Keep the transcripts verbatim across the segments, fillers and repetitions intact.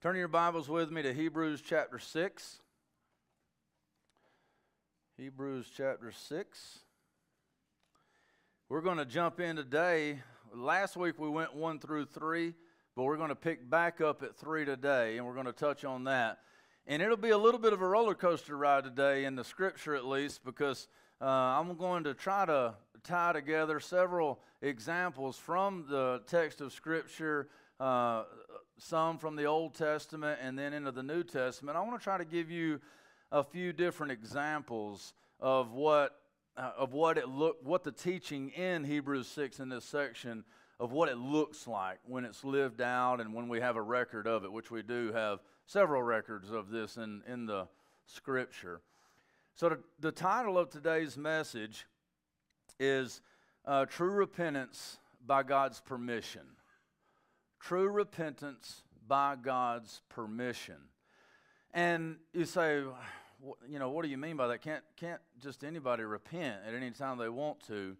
Turn your Bibles with me to Hebrews chapter six. Hebrews chapter six. We're going to jump in today. Last week we went one through three, but we're going to pick back up at three today, and we're going to touch on that. And it'll be a little bit of a roller coaster ride today, in the Scripture at least, because uh, I'm going to try to tie together several examples from the text of Scripture, uh, some from the Old Testament and then into the New Testament. I want to try to give you a few different examples of what uh, of what it look what the teaching in Hebrews six in this section, of what it looks like when it's lived out and when we have a record of it, which we do have several records of this in in the Scripture. So the, the title of today's message is uh, True Repentance by God's Permission. True repentance by God's permission. And you say, you know, what do you mean by that? Can't, can't just anybody repent at any time they want to?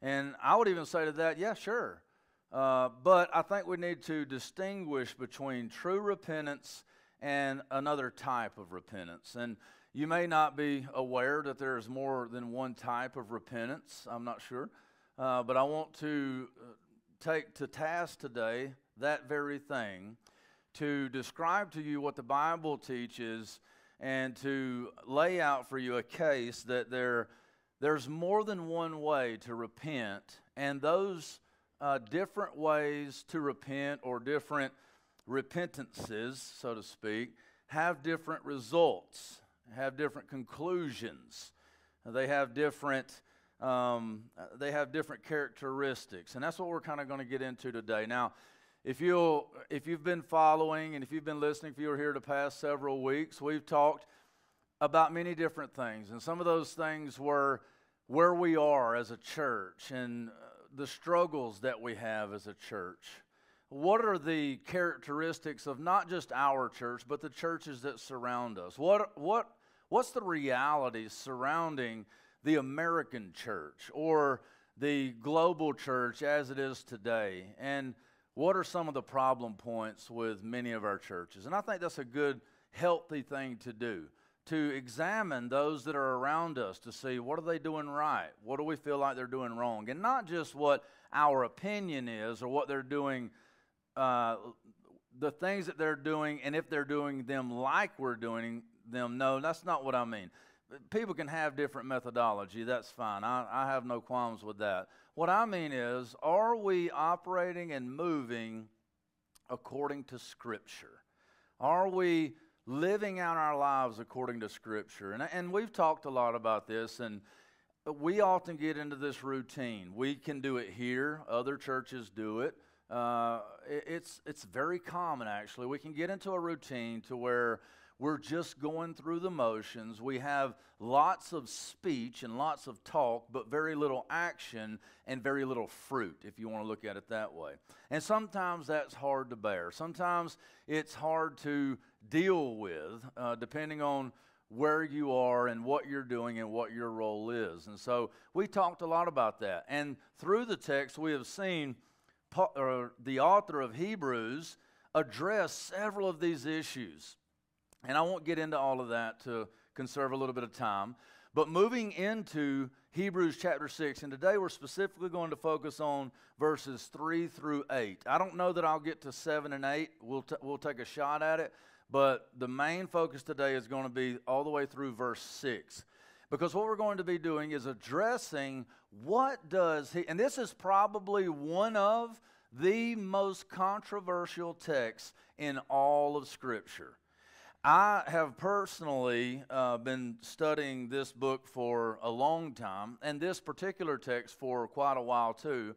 And I would even say to that, yeah, sure. Uh, but I think we need to distinguish between true repentance and another type of repentance. And you may not be aware that there is more than one type of repentance. I'm not sure. Uh, but I want to take to task today that very thing, to describe to you what the Bible teaches and to lay out for you a case that there, there's more than one way to repent, and those uh, different ways to repent, or different repentances, so to speak, have different results, have different conclusions. They have different um, they have different characteristics, and that's what we're kind of going to get into today. Now, If, you'll, if you've been following and if you've been listening, if you were here the past several weeks, we've talked about many different things. And some of those things were where we are as a church and the struggles that we have as a church. What are the characteristics of not just our church, but the churches that surround us? What, what, what's the reality surrounding the American church or the global church as it is today? And what are some of the problem points with many of our churches? And I think that's a good, healthy thing to do, to examine those that are around us to see what are they doing right, what do we feel like they're doing wrong, and not just what our opinion is or what they're doing, uh, the things that they're doing, and if they're doing them like we're doing them. No, that's not what I mean. People can have different methodology. That's fine. I, I have no qualms with that. What I mean is, are we operating and moving according to Scripture? Are we living out our lives according to Scripture? And, and we've talked a lot about this, and we often get into this routine. We can do it here. Other churches do it. Uh, it it's, it's very common, actually. We can get into a routine to where we're just going through the motions. We have lots of speech and lots of talk, but very little action and very little fruit, if you want to look at it that way. And sometimes that's hard to bear. Sometimes it's hard to deal with, uh, depending on where you are and what you're doing and what your role is. And so we talked a lot about that. And through the text, we have seen Paul, or the author of Hebrews, address several of these issues. And I won't get into all of that to conserve a little bit of time. But moving into Hebrews chapter six, and today we're specifically going to focus on verses three through eight. I don't know that I'll get to seven and eight. We'll, t we'll take a shot at it. But the main focus today is going to be all the way through verse six. Because what we're going to be doing is addressing what does he, and this is probably one of the most controversial texts in all of Scripture. I have personally uh, been studying this book for a long time, and this particular text for quite a while too.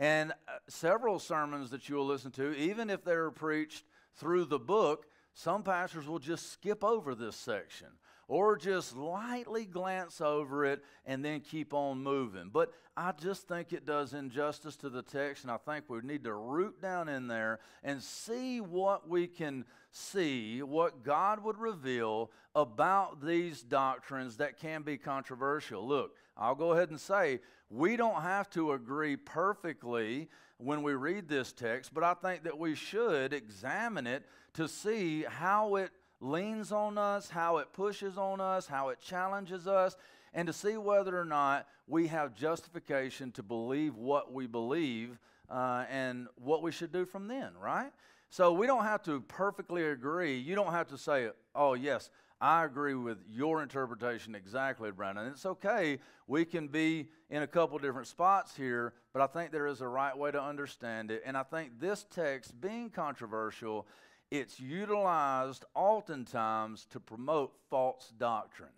And several sermons that you will listen to, even if they're preached through the book, some pastors will just skip over this section or just lightly glance over it and then keep on moving. But I just think it does injustice to the text, and I think we need to root down in there and see what we can see, what God would reveal about these doctrines that can be controversial. Look, I'll go ahead and say we don't have to agree perfectly when we read this text, but I think that we should examine it to see how it leans on us, how it pushes on us, how it challenges us, and to see whether or not we have justification to believe what we believe uh, and what we should do from then, right? So we don't have to perfectly agree. You don't have to say, oh, yes, I agree with your interpretation exactly, Brandon. It's okay. We can be in a couple different spots here, but I think there is a right way to understand it. And I think this text, being controversial, it's utilized oftentimes to promote false doctrine.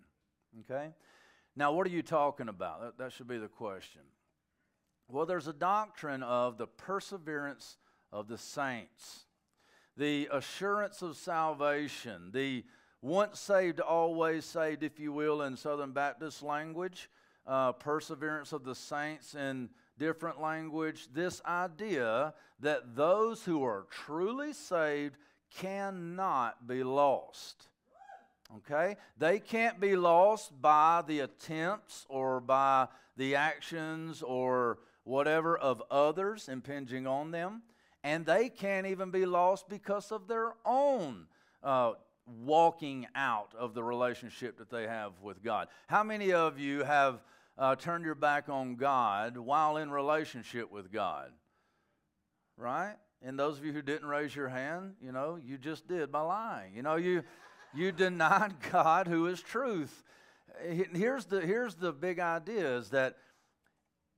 Okay? Now, what are you talking about? That, that should be the question. Well, there's a doctrine of the perseverance of the saints, the assurance of salvation, the once saved, always saved, if you will, in Southern Baptist language, uh, perseverance of the saints in different language, this idea that those who are truly saved cannot be lost. Okay? They can't be lost by the attempts or by the actions or whatever of others impinging on them, and they can't even be lost because of their own uh, walking out of the relationship that they have with God. How many of you have uh, turned your back on God while in relationship with God? Right? And those of you who didn't raise your hand, you know, you just did by lying. You know, you you denied God who is truth. Here's the, here's the big idea is that,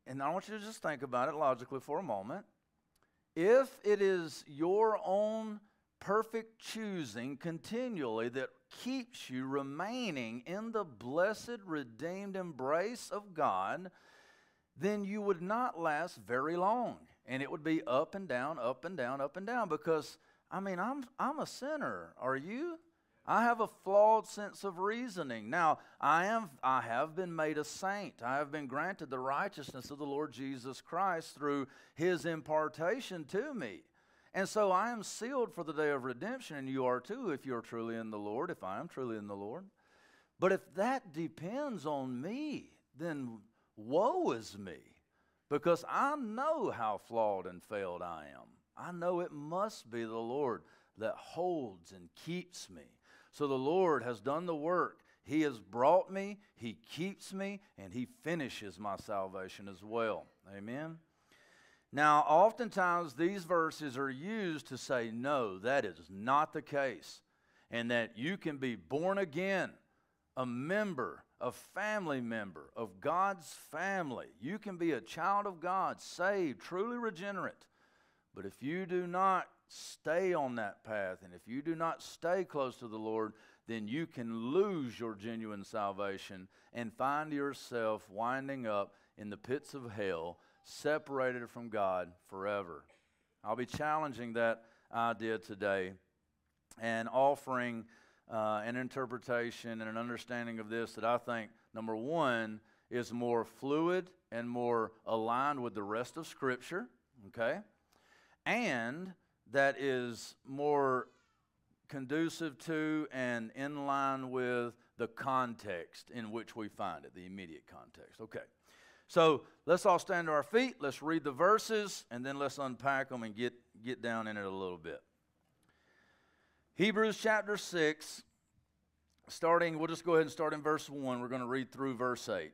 and I want you to just think about it logically for a moment. If it is your own perfect choosing continually that keeps you remaining in the blessed, redeemed embrace of God, then you would not last very long. And it would be up and down, up and down, up and down. Because, I mean, I'm, I'm a sinner. Are you? I have a flawed sense of reasoning. Now, I am, I have been made a saint. I have been granted the righteousness of the Lord Jesus Christ through His impartation to me. And so I am sealed for the day of redemption, and you are too if you're truly in the Lord, if I am truly in the Lord. But if that depends on me, then woe is me, because I know how flawed and failed I am. I know it must be the Lord that holds and keeps me. So the Lord has done the work. He has brought me, He keeps me, and He finishes my salvation as well. Amen? Now, oftentimes these verses are used to say, no, that is not the case, and that you can be born again, a member, a family member of God's family. You can be a child of God, saved, truly regenerate. But if you do not stay on that path, and if you do not stay close to the Lord, then you can lose your genuine salvation and find yourself winding up in the pits of hell, separated from God forever. I'll be challenging that idea today and offering uh, an interpretation and an understanding of this that I think, number one, is more fluid and more aligned with the rest of Scripture, okay? And that is more conducive to and in line with the context in which we find it, the immediate context. Okay. So let's all stand to our feet, let's read the verses, and then let's unpack them and get, get down in it a little bit. Hebrews chapter six, starting, we'll just go ahead and start in verse one. We're going to read through verse eight.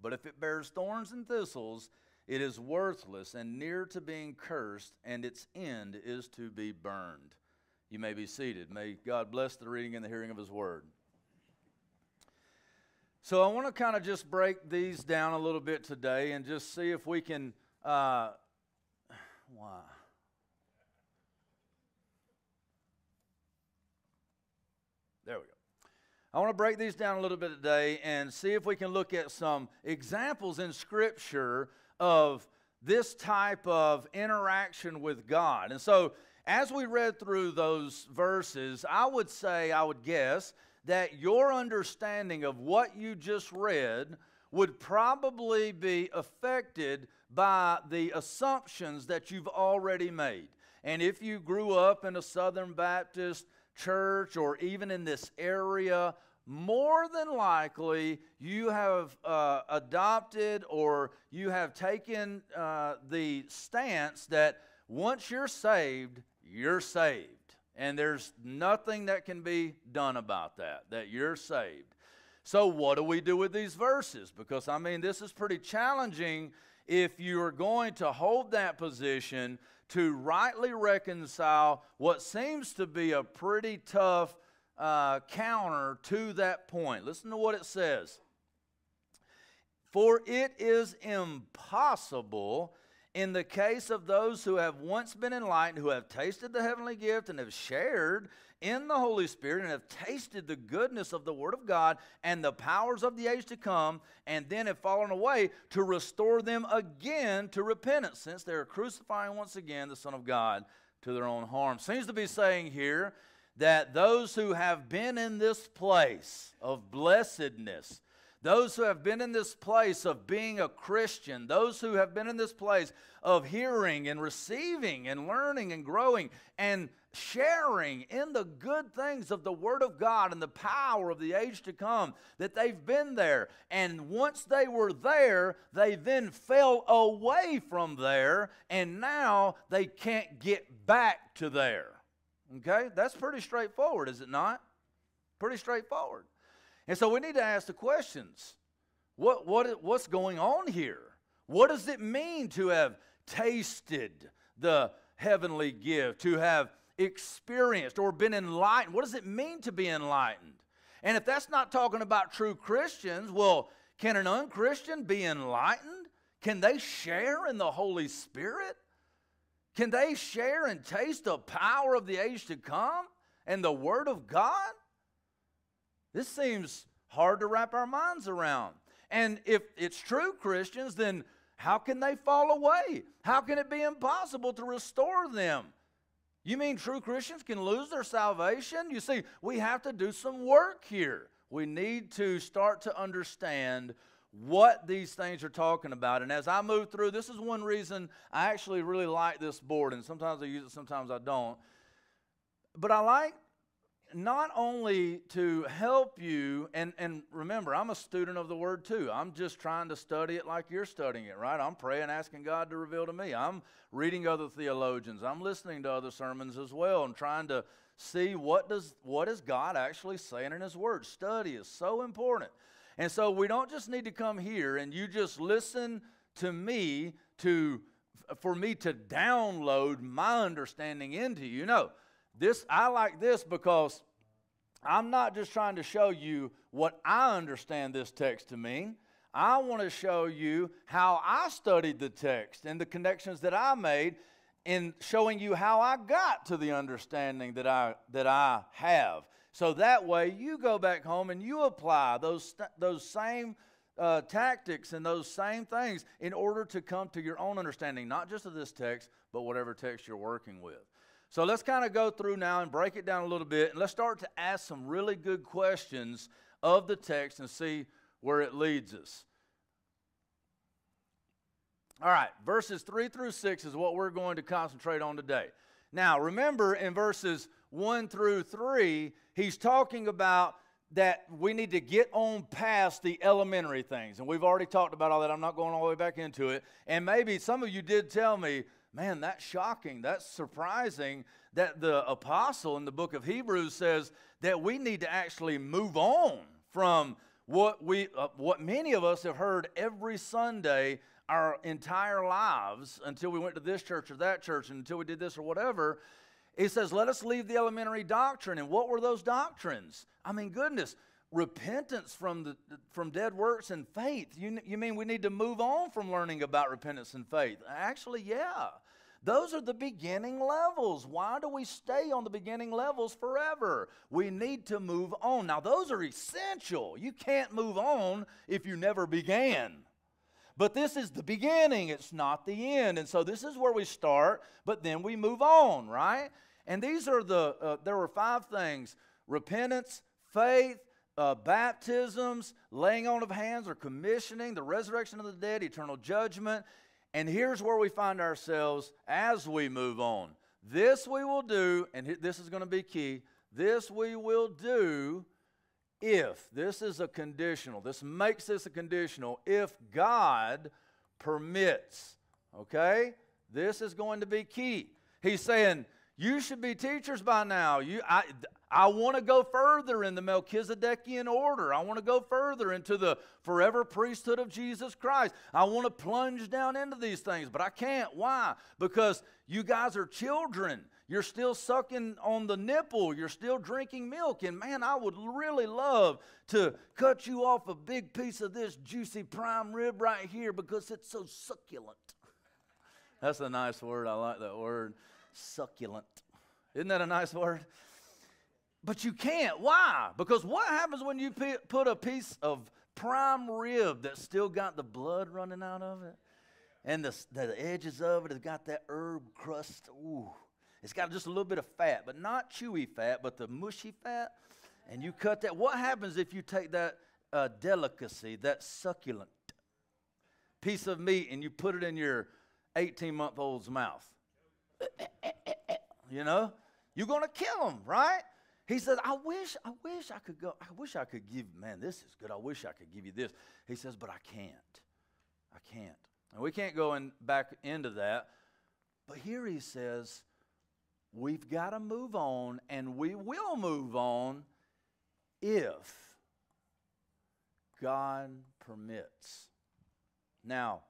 But if it bears thorns and thistles, It is worthless and near to being cursed, and its end is to be burned. You may be seated. May God bless the reading and the hearing of his word. So I want to kind of just break these down a little bit today and just see if we can... Uh, why? There we go. I want to break these down a little bit today and see if we can look at some examples in Scripture of this type of interaction with God. And so as we read through those verses, I would say, I would guess, that your understanding of what you just read would probably be affected by the assumptions that you've already made. And if you grew up in a Southern Baptist church or even in this area, more than likely you have uh, adopted or you have taken uh, the stance that once you're saved, you're saved. And there's nothing that can be done about that, that you're saved. So what do we do with these verses? Because, I mean, this is pretty challenging if you're going to hold that position to rightly reconcile what seems to be a pretty tough uh, counter to that point. Listen to what it says. For it is impossible... in the case of those who have once been enlightened, who have tasted the heavenly gift and have shared in the Holy Spirit and have tasted the goodness of the Word of God and the powers of the age to come, and then have fallen away, to restore them again to repentance, since they are crucifying once again the Son of God to their own harm. Seems to be saying here that those who have been in this place of blessedness, those who have been in this place of being a Christian, those who have been in this place of hearing and receiving and learning and growing and sharing in the good things of the Word of God and the power of the age to come, that they've been there. And once they were there, they then fell away from there, and now they can't get back to there. Okay? That's pretty straightforward, is it not? Pretty straightforward. And so we need to ask the questions. What, what, what's going on here? What does it mean to have tasted the heavenly gift, to have experienced or been enlightened? What does it mean to be enlightened? And if that's not talking about true Christians, well, can an unchristian be enlightened? Can they share in the Holy Spirit? Can they share and taste the power of the age to come and the Word of God? This seems hard to wrap our minds around. And if it's true Christians, then how can they fall away? How can it be impossible to restore them? You mean true Christians can lose their salvation? You see, we have to do some work here. We need to start to understand what these things are talking about. And as I move through, this is one reason I actually really like this board. And sometimes I use it, sometimes I don't. But I like... not only to help you, and, and remember, I'm a student of the Word too. I'm just trying to study it like you're studying it, right? I'm praying, asking God to reveal to me. I'm reading other theologians. I'm listening to other sermons as well and trying to see what does what is God actually saying in His Word. Study is so important. And so we don't just need to come here and you just listen to me to for me to download my understanding into you. No. This, I like this because I'm not just trying to show you what I understand this text to mean. I want to show you how I studied the text and the connections that I made in showing you how I got to the understanding that I, that I have. So that way you go back home and you apply those, those same uh, tactics and those same things in order to come to your own understanding, not just of this text, but whatever text you're working with. So let's kind of go through now and break it down a little bit, and let's start to ask some really good questions of the text and see where it leads us. All right, verses three through six is what we're going to concentrate on today. Now, remember in verses one through three, he's talking about that we need to get on past the elementary things, and we've already talked about all that. I'm not going all the way back into it, and maybe some of you did tell me, man, that's shocking, that's surprising that the apostle in the book of Hebrews says that we need to actually move on from what we, uh, what many of us have heard every Sunday our entire lives until we went to this church or that church and until we did this or whatever. He says, let us leave the elementary doctrine. And what were those doctrines? I mean, goodness, repentance from the from dead works and faith. You, you mean we need to move on from learning about repentance and faith? Actually, yeah. Those are the beginning levels. Why do we stay on the beginning levels forever? We need to move on. Now, those are essential. You can't move on if you never began. But this is the beginning. It's not the end. And so this is where we start, but then we move on, right? And these are the, uh, there were five things: repentance, faith, Uh, baptisms, laying on of hands or commissioning, the resurrection of the dead, eternal judgment. And here's where we find ourselves as we move on. This we will do, and this is going to be key, this we will do if, this is a conditional, this makes this a conditional, if God permits, okay? This is going to be key. He's saying, you should be teachers by now. You, I, I want to go further in the Melchizedekian order. I want to go further into the forever priesthood of Jesus Christ. I want to plunge down into these things, but I can't. Why? Because you guys are children. You're still sucking on the nipple. You're still drinking milk. And, man, I would really love to cut you off a big piece of this juicy prime rib right here because it's so succulent. That's a nice word. I like that word. Succulent. Isn't that a nice word? But you can't. Why? Because what happens when you put a piece of prime rib that's still got the blood running out of it? And the, the edges of it have got that herb crust. Ooh. It's got just a little bit of fat, but not chewy fat, but the mushy fat. And you cut that. What happens if you take that uh, delicacy, that succulent piece of meat, and you put it in your eighteen-month-old's mouth? You know, you're going to kill him, right? He says, I wish, I wish I could go. I wish I could give, man, this is good. I wish I could give you this. He says, but I can't. I can't. And we can't go in back into that. But here he says, we've got to move on, and we will move on if God permits. Now,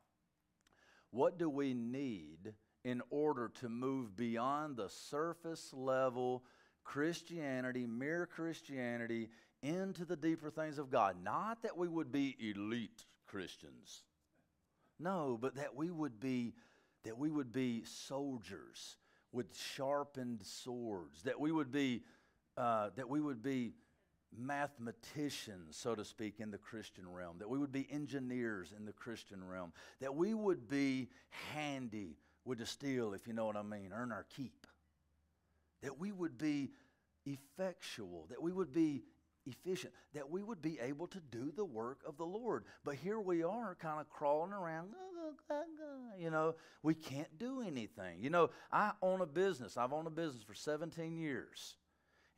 what do we need in order to move beyond the surface level Christianity, mere Christianity, into the deeper things of God? Not that we would be elite Christians. No, but that we would be, that we would be soldiers with sharpened swords, that we would be, uh, that we would be mathematicians, so to speak, in the Christian realm, that we would be engineers in the Christian realm, that we would be handy with the steel, if you know what I mean, earn our keep. That we would be effectual, that we would be efficient, that we would be able to do the work of the Lord. But here we are kind of crawling around, you know, we can't do anything. You know, I own a business. I've owned a business for seventeen years.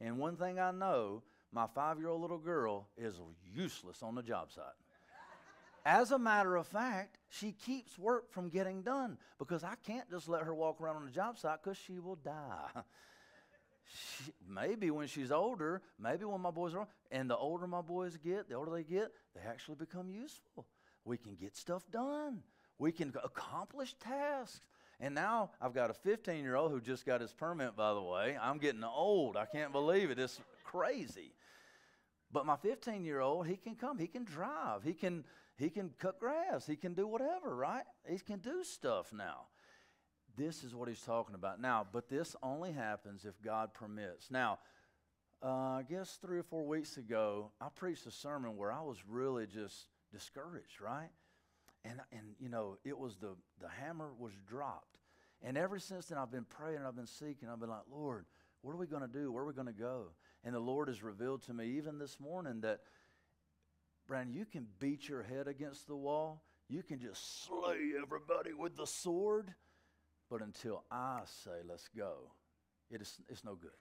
And one thing I know, my five-year-old little girl is useless on the job site. As a matter of fact, she keeps work from getting done because I can't just let her walk around on the job site because she will die. She, maybe when she's older, maybe when my boys are, and the older my boys get, the older they get, they actually become useful. We can get stuff done. We can accomplish tasks. And now I've got a fifteen-year-old who just got his permit, by the way. I'm getting old. I can't believe it. It's crazy. But my fifteen-year-old, he can come. He can drive. He can... He can cut grass. He can do whatever, right? He can do stuff now. This is what he's talking about. Now, but this only happens if God permits. Now, uh, I guess three or four weeks ago, I preached a sermon where I was really just discouraged, right? And, and you know, it was the, the hammer was dropped. And ever since then, I've been praying and I've been seeking. I've been like, Lord, what are we going to do? Where are we going to go? And the Lord has revealed to me even this morning that, Brandon, you can beat your head against the wall. You can just slay everybody with the sword. But until I say, let's go, it is, it's no good.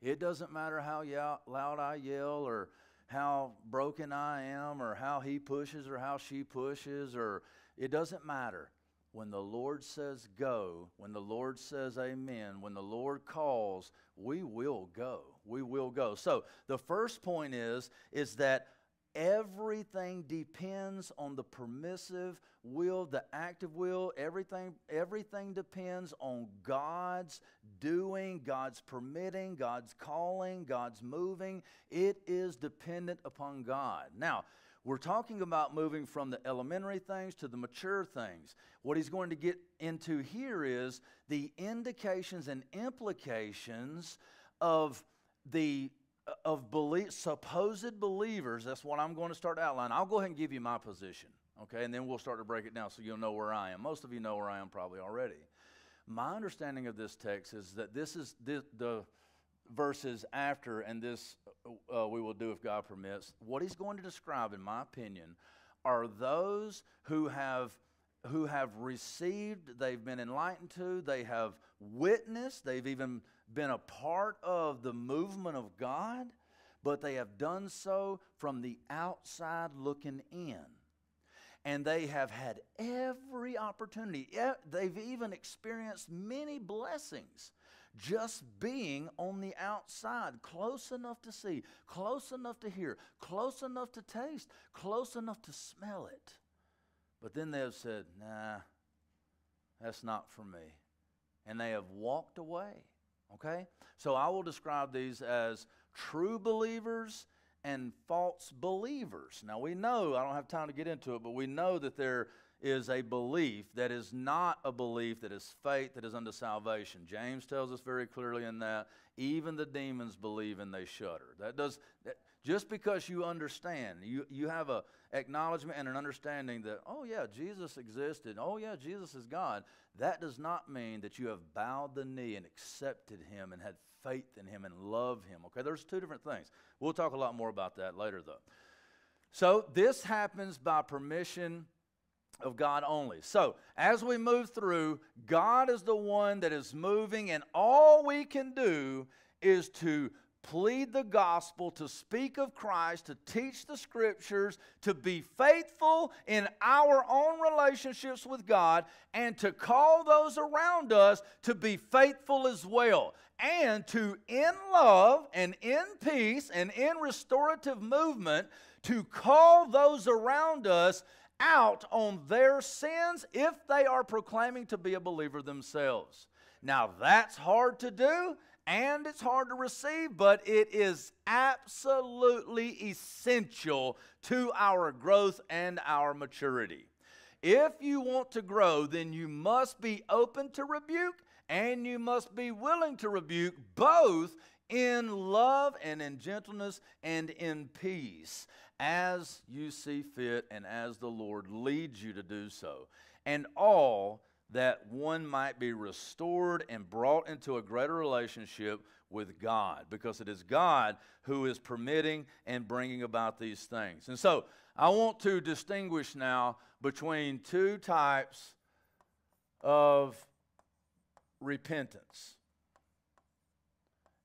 It doesn't matter how yell, loud I yell or how broken I am or how he pushes or how she pushes. Or it doesn't matter. When the Lord says go, when the Lord says amen, when the Lord calls, we will go. We will go. So the first point is, is that Everything depends on the permissive will, the active will. Everything, everything depends on God's doing, God's permitting, God's calling, God's moving. It is dependent upon God. Now, we're talking about moving from the elementary things to the mature things. What he's going to get into here is the indications and implications of the of belief, supposed believers. That's what I'm going to start outlining. I'll go ahead and give you my position, okay, and then we'll start to break it down so you'll know where I am. Most of you know where I am probably already. My understanding of this text is that this is the, the verses after, and this uh, we will do if God permits. What he's going to describe, in my opinion, are those who have who have received, they've been enlightened to, they have witnessed, they've even been a part of the movement of God, but they have done so from the outside looking in. And they have had every opportunity. They've even experienced many blessings just being on the outside, close enough to see, close enough to hear, close enough to taste, close enough to smell it. But then they have said, nah, that's not for me. And they have walked away, okay? So I will describe these as true believers and false believers. Now we know, I don't have time to get into it, but we know that there is a belief that is not a belief that is faith, that is unto salvation. James tells us very clearly in that, even the demons believe and they shudder. That does... That, Just because you understand, you, you have an acknowledgement and an understanding that, oh yeah, Jesus existed, oh yeah, Jesus is God, that does not mean that you have bowed the knee and accepted him and had faith in him and loved him, okay? There's two different things. We'll talk a lot more about that later, though. So this happens by permission of God only. So as we move through, God is the one that is moving, and all we can do is to plead the gospel, to speak of Christ, to teach the scriptures, to be faithful in our own relationships with God, and to call those around us to be faithful as well, and to, in love and in peace and in restorative movement, to call those around us out on their sins if they are proclaiming to be a believer themselves. Now, that's hard to do, and it's hard to receive, but it is absolutely essential to our growth and our maturity. If you want to grow, then you must be open to rebuke and you must be willing to rebuke, both in love and in gentleness and in peace, as you see fit and as the Lord leads you to do so. And all that one might be restored and brought into a greater relationship with God, because it is God who is permitting and bringing about these things. And so I want to distinguish now between two types of repentance.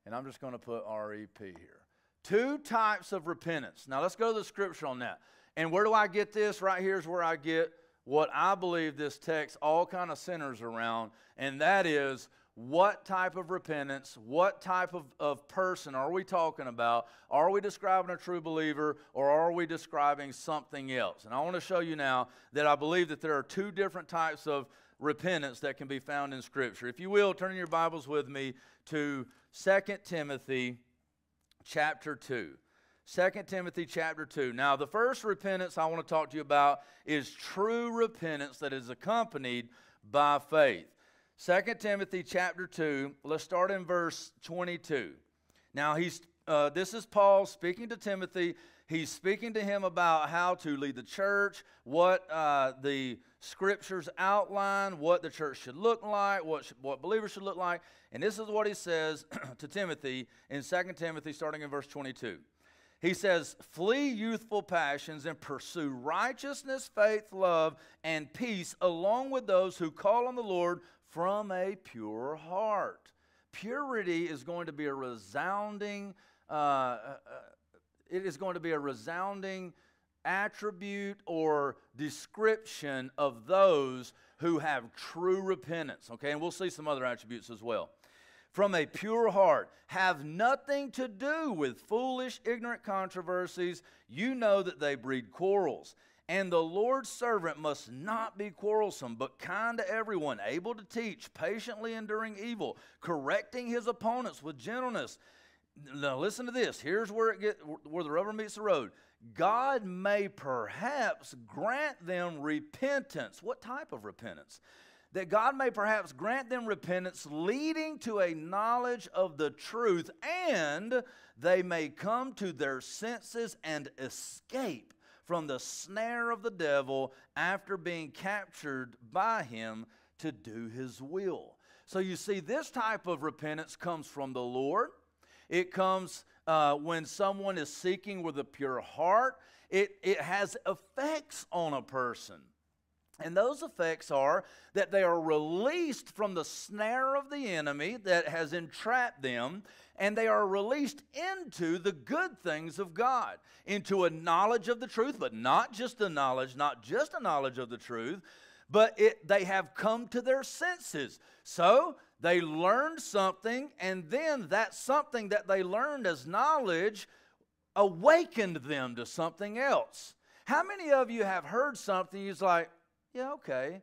And I'm just going to put R E P here. Two types of repentance. Now let's go to the scripture on that. And where do I get this? Right here is where I get what I believe this text all kind of centers around, and that is what type of repentance, what type of, of person are we talking about? Are we describing a true believer, or are we describing something else? And I want to show you now that I believe that there are two different types of repentance that can be found in Scripture. If you will, turn in your Bibles with me to Second Timothy chapter two. Second Timothy chapter two. Now, the first repentance I want to talk to you about is true repentance that is accompanied by faith. Second Timothy chapter two, let's start in verse twenty-two. Now, he's, uh, this is Paul speaking to Timothy. He's speaking to him about how to lead the church, what uh, the scriptures outline, what the church should look like, what, should, what believers should look like. And this is what he says to Timothy in Second Timothy, starting in verse twenty-two. He says, flee youthful passions and pursue righteousness, faith, love, and peace, along with those who call on the Lord from a pure heart. Purity is going to be a resounding, uh, uh, it is going to be a resounding attribute or description of those who have true repentance. Okay, and we'll see some other attributes as well. from a pure heart. Have nothing to do with foolish, ignorant controversies. You know that they breed quarrels. And the Lord's servant must not be quarrelsome, but kind to everyone, able to teach, patiently enduring evil, correcting his opponents with gentleness. Now listen to this. Here's where it get, where the rubber meets the road. God may perhaps grant them repentance. What type of repentance? That God may perhaps grant them repentance, leading to a knowledge of the truth, and they may come to their senses and escape from the snare of the devil after being captured by him to do his will. So you see, this type of repentance comes from the Lord. It comes uh, when someone is seeking with a pure heart. It, it has effects on a person. And those effects are that they are released from the snare of the enemy that has entrapped them, and they are released into the good things of God, into a knowledge of the truth, but not just a knowledge, not just a knowledge of the truth, but it, they have come to their senses. So they learned something, and then that something that they learned as knowledge awakened them to something else. How many of you have heard something that's like, yeah, okay,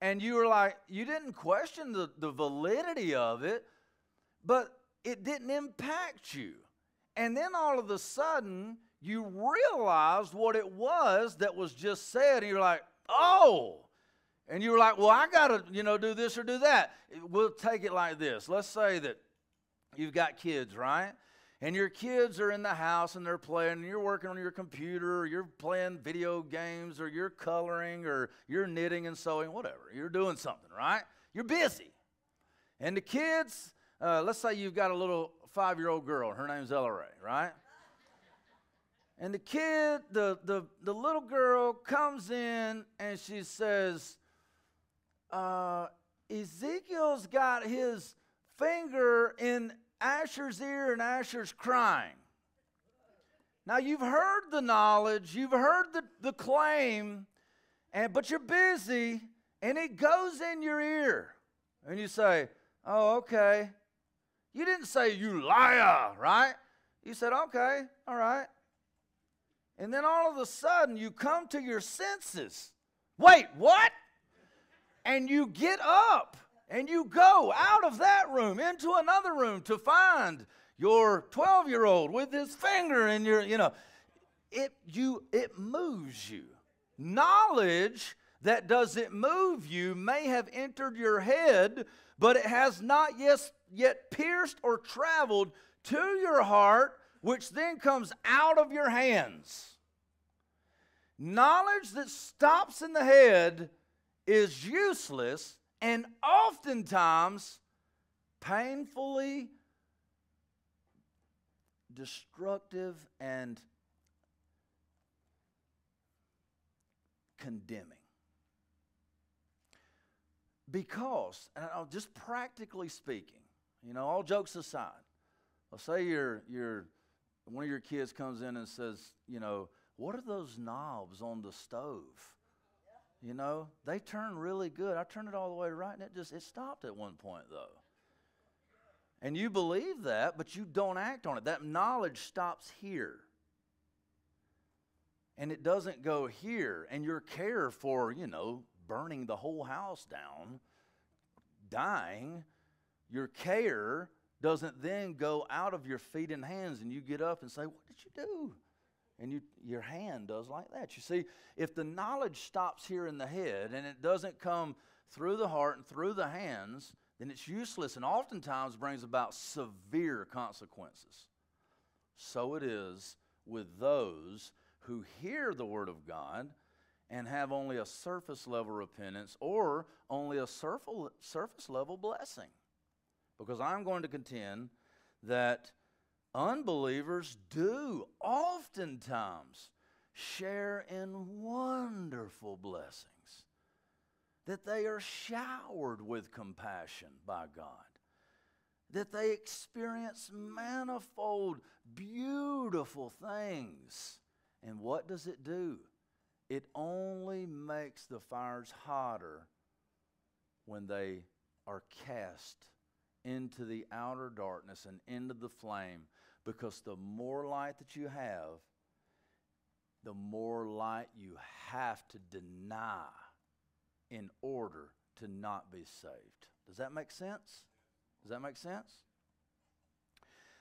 and you were like, you didn't question the, the validity of it, but it didn't impact you. And then all of a sudden, you realized what it was that was just said, and you're like, oh, and you were like, well, I got to, you know, do this or do that. We'll take it like this. Let's say that you've got kids, right? And your kids are in the house and they're playing, and you're working on your computer, or you're playing video games, or you're coloring, or you're knitting and sewing, whatever. You're doing something, right? You're busy. And the kids, uh, let's say you've got a little five-year-old girl. Her name's Ellery, right? And the kid, the, the, the little girl comes in and she says, uh, Ezekiel's got his finger in Asher's ear and Asher's crying. Now you've heard the knowledge, you've heard the, the claim, and but you're busy, and it goes in your ear. And you say, oh, okay. You didn't say, you liar, right? You said, okay, all right. And then all of a sudden you come to your senses. Wait, what? And you get up. And you go out of that room into another room to find your twelve-year-old with his finger in your, you know, it, you, it moves you. Knowledge that doesn't move you may have entered your head, but it has not yet, yet pierced or traveled to your heart, which then comes out of your hands. Knowledge that stops in the head is useless, and oftentimes, painfully destructive and condemning. Because, and I'll just practically speaking, you know, all jokes aside, I'll say your, your, one of your kids comes in and says, you know, what are those knobs on the stove? You know, they turn really good. I turned it all the way right, and it just, it stopped at one point, though. And you believe that, but you don't act on it. That knowledge stops here. And it doesn't go here. And your care for, you know, burning the whole house down, dying, your care doesn't then go out of your feet and hands, and you get up and say, what did you do? And you, your hand does like that. You see, if the knowledge stops here in the head and it doesn't come through the heart and through the hands, then it's useless and oftentimes brings about severe consequences. So it is with those who hear the word of God and have only a surface level repentance or only a surface level blessing. Because I'm going to contend that unbelievers do oftentimes share in wonderful blessings, that they are showered with compassion by God, that they experience manifold, beautiful things. And what does it do? It only makes the fires hotter when they are cast into the outer darkness and into the flame, because the more light that you have, the more light you have to deny in order to not be saved. Does that make sense? Does that make sense?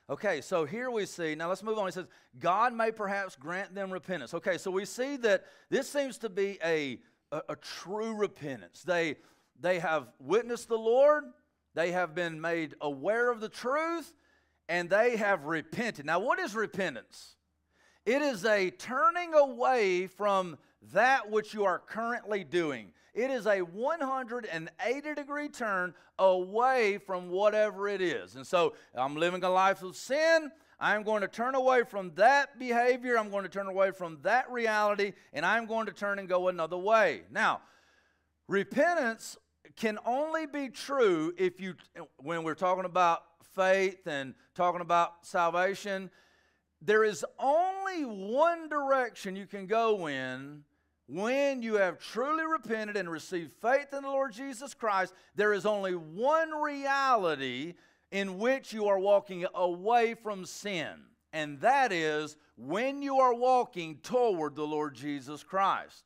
Okay, so here we see, now let's move on. He says, God may perhaps grant them repentance. Okay, so we see that this seems to be a, a, a true repentance. They, they have witnessed the Lord, they have been made aware of the truth, and they have repented. Now, what is repentance? It is a turning away from that which you are currently doing. It is a one hundred eighty degree turn away from whatever it is. And so I'm living a life of sin. I'm going to turn away from that behavior. I'm going to turn away from that reality. And I'm going to turn and go another way. Now, repentance can only be true if you, when we're talking about faith and talking about salvation, there is only one direction you can go in when you have truly repented and received faith in the Lord Jesus Christ. There is only one reality in which you are walking away from sin, and that is when you are walking toward the Lord Jesus Christ.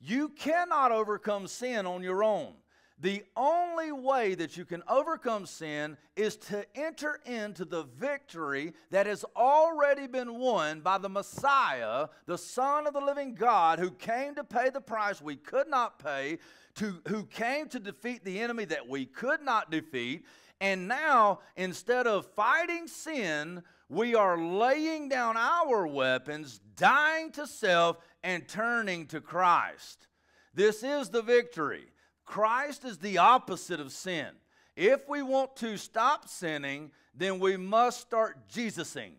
You cannot overcome sin on your own. The only way that you can overcome sin is to enter into the victory that has already been won by the Messiah, the Son of the living God, who came to pay the price we could not pay, to, who came to defeat the enemy that we could not defeat. And now, instead of fighting sin, we are laying down our weapons, dying to self, and turning to Christ. This is the victory. Christ is the opposite of sin. If we want to stop sinning, then we must start Jesusing.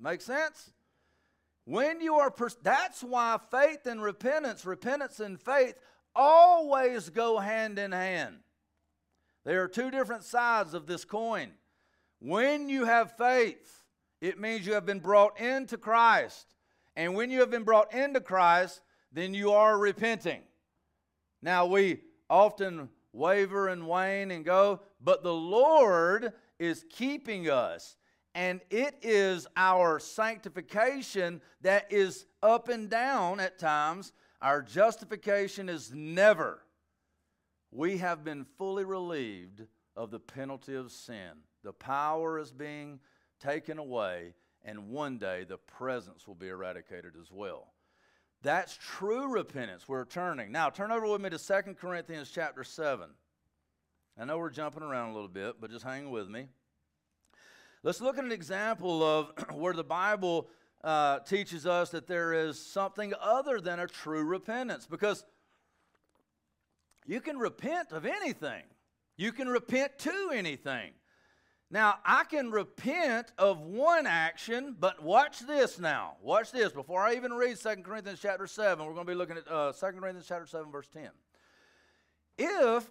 Make sense? When you are, pers that's why faith and repentance, repentance and faith always go hand in hand. There are two different sides of this coin. When you have faith, it means you have been brought into Christ. And when you have been brought into Christ, then you are repenting. Now, we often waver and wane and go, but the Lord is keeping us. And it is our sanctification that is up and down at times. Our justification is never. We have been fully relieved of the penalty of sin. The power is being taken away, and one day the presence will be eradicated as well. That's true repentance. We're turning. Now, turn over with me to Second Corinthians chapter seven. I know we're jumping around a little bit, but just hang with me. Let's look at an example of where the Bible uh, teaches us that there is something other than a true repentance, because you can repent of anything. You can repent to anything. Now, I can repent of one action, but watch this now. Watch this. Before I even read Second Corinthians chapter seven, we're going to be looking at uh, Second Corinthians chapter seven, verse ten. If,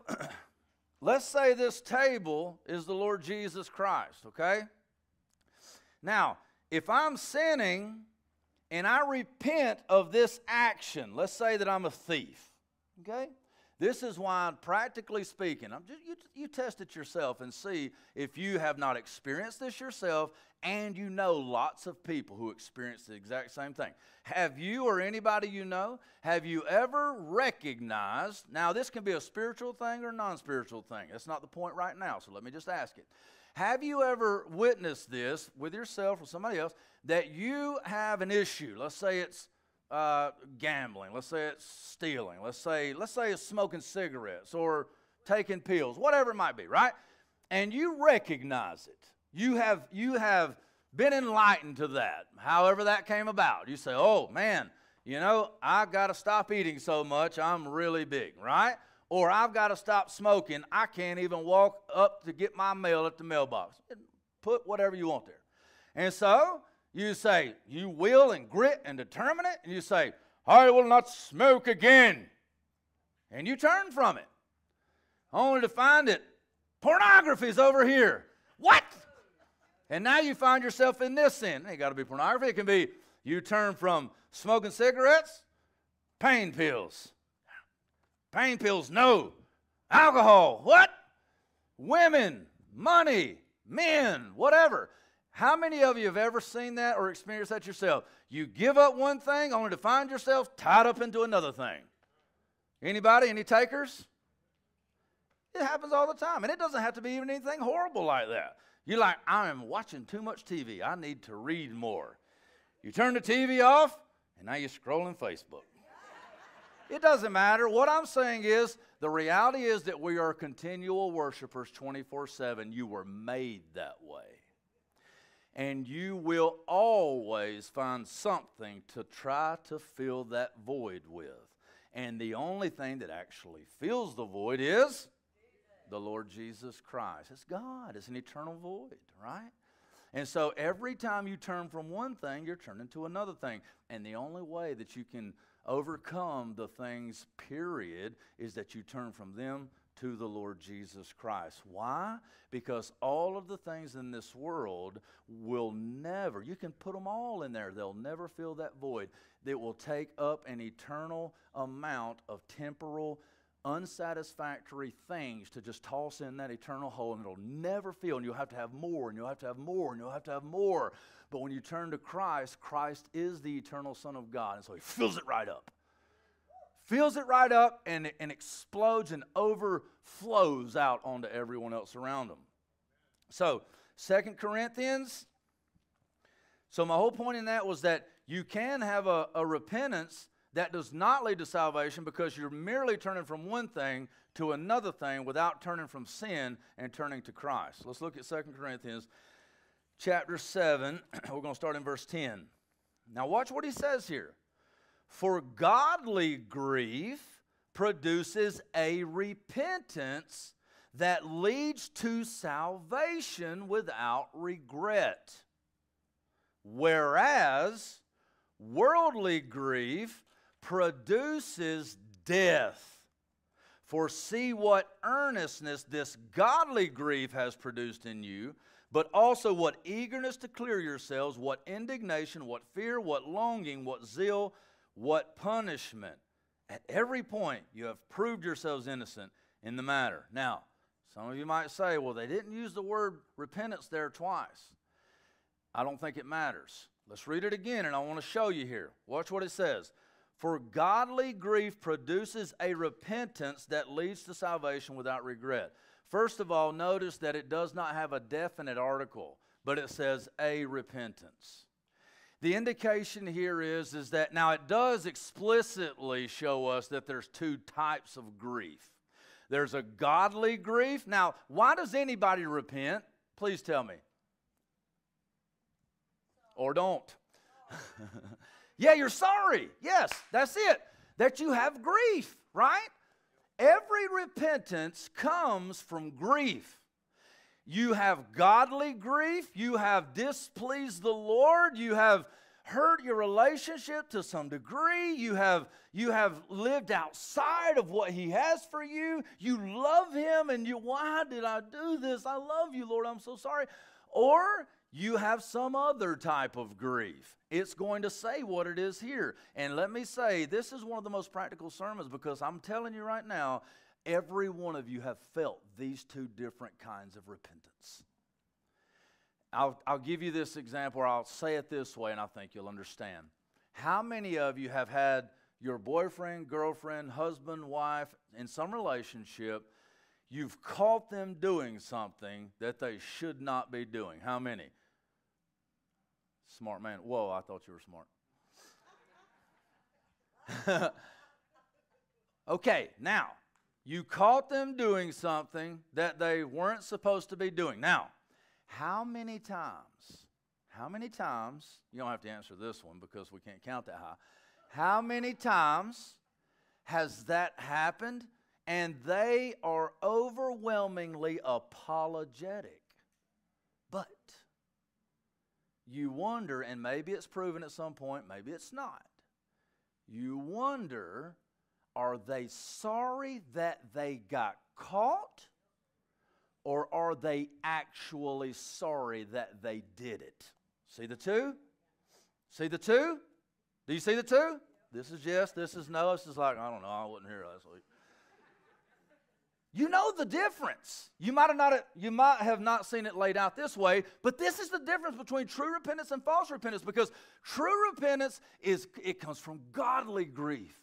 let's say this table is the Lord Jesus Christ, okay? Now, if I'm sinning and I repent of this action, let's say that I'm a thief, okay? This is why, practically speaking, I'm just, you, you test it yourself and see if you have not experienced this yourself, and you know lots of people who experience the exact same thing. Have you or anybody you know, have you ever recognized, now this can be a spiritual thing or non-spiritual thing. That's not the point right now, so let me just ask it. Have you ever witnessed this with yourself or somebody else, that you have an issue? Let's say it's Uh, gambling, let's say it's stealing, let's say, let's say it's smoking cigarettes or taking pills, whatever it might be, right? And you recognize it. You have, you have been enlightened to that, however that came about. You say, oh, man, you know, I've got to stop eating so much, I'm really big, right? Or I've got to stop smoking, I can't even walk up to get my mail at the mailbox. Put whatever you want there. And so you say, you will and grit and determine it, and you say, I will not smoke again. And you turn from it, only to find it, pornography's over here. What? And now you find yourself in this sin. It ain't got to be pornography. It can be, you turn from smoking cigarettes, pain pills. Pain pills, no. Alcohol, what? women, money, men, whatever. How many of you have ever seen that or experienced that yourself? You give up one thing only to find yourself tied up into another thing. Anybody? Any takers? It happens all the time, and it doesn't have to be even anything horrible like that. You're like, I am watching too much T V. I need to read more. You turn the T V off, and now you're scrolling Facebook. It doesn't matter. What I'm saying is the reality is that we are continual worshipers twenty-four seven. You were made that way. And you will always find something to try to fill that void with. And the only thing that actually fills the void is the Lord Jesus Christ. It's God. It's an eternal void, right? And so every time you turn from one thing, you're turning to another thing. And the only way that you can overcome the things, period, is that you turn from them to the Lord Jesus Christ. Why? Because all of the things in this world will never, you can put them all in there, they'll never fill that void. It will take up an eternal amount of temporal unsatisfactory things to just toss in that eternal hole, and it'll never fill, and you'll have to have more, and you'll have to have more, and you'll have to have more. But when you turn to Christ, Christ is the eternal Son of God, and so He fills it right up. Fills it right up and, and explodes and overflows out onto everyone else around them. So, Second Corinthians. So my whole point in that was that you can have a, a repentance that does not lead to salvation because you're merely turning from one thing to another thing without turning from sin and turning to Christ. Let's look at Second Corinthians chapter seven. We're going to start in verse ten. Now watch what he says here. For godly grief produces a repentance that leads to salvation without regret, whereas worldly grief produces death. For see what earnestness this godly grief has produced in you, but also what eagerness to clear yourselves, what indignation, what fear, what longing, what zeal, what punishment. At every point you have proved yourselves innocent in the matter. Now, some of you might say, well, they didn't use the word repentance there twice. I don't think it matters. Let's read it again, and I want to show you here. Watch what it says. For godly grief produces a repentance that leads to salvation without regret. First of all, notice that it does not have a definite article, but it says a repentance. The indication here is, is that now it does explicitly show us that there's two types of grief. There's a godly grief. Now, why does anybody repent? Please tell me. Or don't. Yeah, you're sorry. Yes, that's it. That you have grief, right? Every repentance comes from grief. You have godly grief. You have displeased the Lord. You have hurt your relationship to some degree. You have, you have lived outside of what He has for you. You love Him, and you, why did I do this? I love you, Lord. I'm so sorry. Or you have some other type of grief. It's going to say what it is here. And let me say, this is one of the most practical sermons because I'm telling you right now, every one of you have felt these two different kinds of repentance. I'll, I'll give you this example, or I'll say it this way, and I think you'll understand. How many of you have had your boyfriend, girlfriend, husband, wife, in some relationship, you've caught them doing something that they should not be doing? How many? Smart man. Whoa, I thought you were smart. Okay, now, you caught them doing something that they weren't supposed to be doing. Now, how many times, how many times, you don't have to answer this one because we can't count that high. How many times has that happened and they are overwhelmingly apologetic? But you wonder, and maybe it's proven at some point, maybe it's not. You wonder, are they sorry that they got caught, or are they actually sorry that they did it? See the two? See the two? Do you see the two? This is yes, this is no. This is like, I don't know, I wasn't here last week. You know the difference. You might have not, you might have not seen it laid out this way, but this is the difference between true repentance and false repentance, because true repentance is, it comes from godly grief.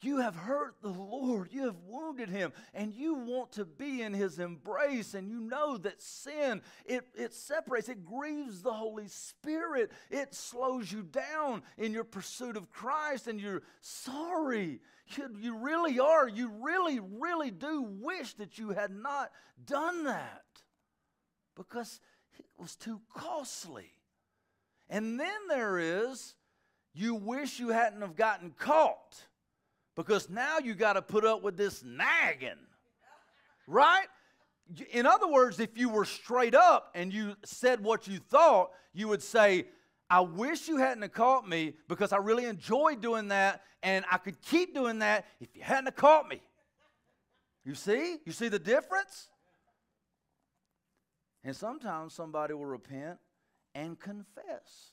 You have hurt the Lord, you have wounded him, and you want to be in his embrace, and you know that sin, it, it separates, it grieves the Holy Spirit, it slows you down in your pursuit of Christ, and you're sorry. You, you really are, you really, really do wish that you had not done that, because it was too costly. And then there is, you wish you hadn't have gotten caught, because now you got to put up with this nagging, right? In other words, if you were straight up and you said what you thought, you would say, I wish you hadn't caught me, because I really enjoyed doing that, and I could keep doing that if you hadn't caught me. You see? You see the difference? And sometimes somebody will repent and confess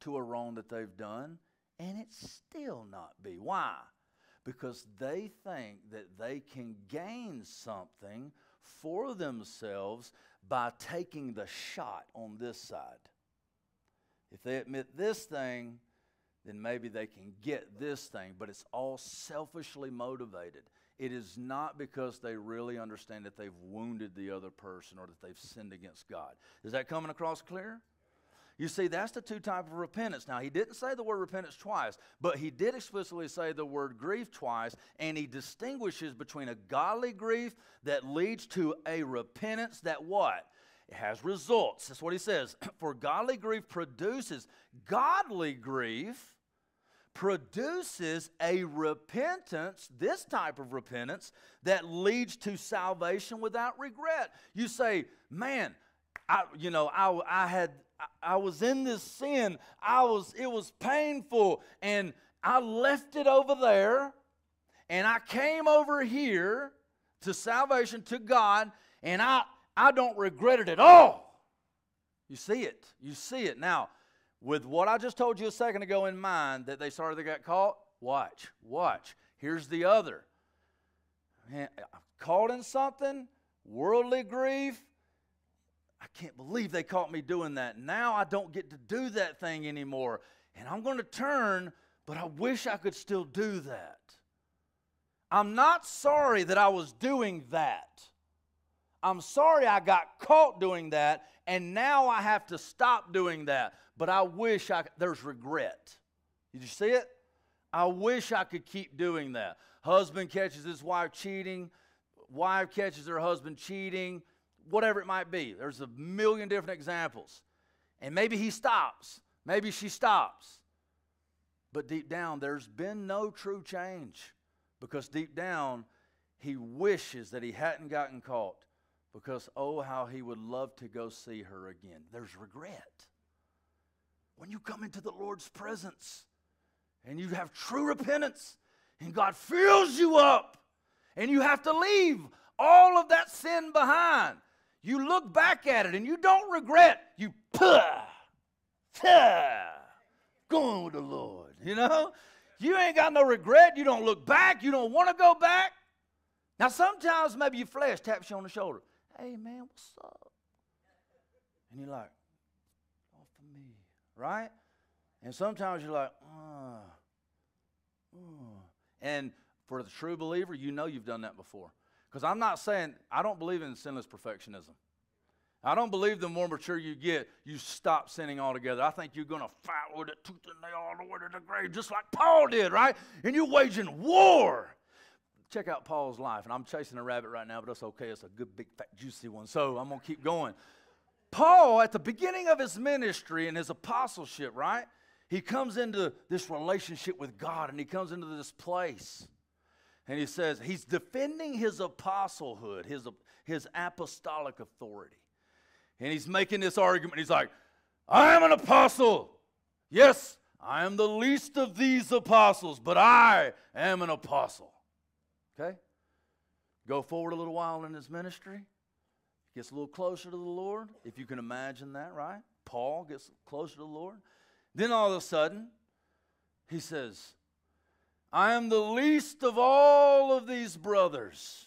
to a wrong that they've done, and it still not be. Why? Because they think that they can gain something for themselves by taking the shot on this side. If they admit this thing, then maybe they can get this thing, but it's all selfishly motivated. It is not because they really understand that they've wounded the other person or that they've sinned against God. Is that coming across clear? You see, that's the two types of repentance. Now, he didn't say the word repentance twice, but he did explicitly say the word grief twice, and he distinguishes between a godly grief that leads to a repentance that what? It has results. That's what he says. For godly grief produces, godly grief produces a repentance, this type of repentance, that leads to salvation without regret. You say, man, I, you know, I, I had... I was in this sin, I was, it was painful, and I left it over there, and I came over here to salvation, to God, and I, I don't regret it at all. You see it. You see it. Now, with what I just told you a second ago in mind, that they started, they got caught, watch, watch. Here's the other. Man, I'm caught in something, worldly grief, I can't believe they caught me doing that. Now I don't get to do that thing anymore. And I'm going to turn, but I wish I could still do that. I'm not sorry that I was doing that. I'm sorry I got caught doing that, and now I have to stop doing that. But I wish I could. There's regret. Did you see it? I wish I could keep doing that. Husband catches his wife cheating. Wife catches her husband cheating. Whatever it might be. There's a million different examples. And maybe he stops. Maybe she stops. But deep down, there's been no true change, because deep down, he wishes that he hadn't gotten caught, because, oh, how he would love to go see her again. There's regret. When you come into the Lord's presence and you have true repentance and God fills you up and you have to leave all of that sin behind, you look back at it and you don't regret. You puh, puh, going with the Lord, you know? You ain't got no regret. You don't look back. You don't want to go back. Now, sometimes maybe your flesh taps you on the shoulder. Hey, man, what's up? And you're like, off of me, right? And sometimes you're like, oh, oh. And for the true believer, you know you've done that before. Because I'm not saying, I don't believe in sinless perfectionism. I don't believe the more mature you get, you stop sinning altogether. I think you're going to fight with it, tooth and nail all the way to the grave, just like Paul did, right? And you're waging war. Check out Paul's life. And I'm chasing a rabbit right now, but that's okay. It's a good, big, fat, juicy one. So I'm going to keep going. Paul, at the beginning of his ministry and his apostleship, right, he comes into this relationship with God, and he comes into this place. And he says, he's defending his apostleshood, his, his apostolic authority. And he's making this argument. He's like, I am an apostle. Yes, I am the least of these apostles, but I am an apostle. Okay? Go forward a little while in his ministry. Gets a little closer to the Lord, if you can imagine that, right? Paul gets closer to the Lord. Then all of a sudden, he says, I am the least of all of these brothers,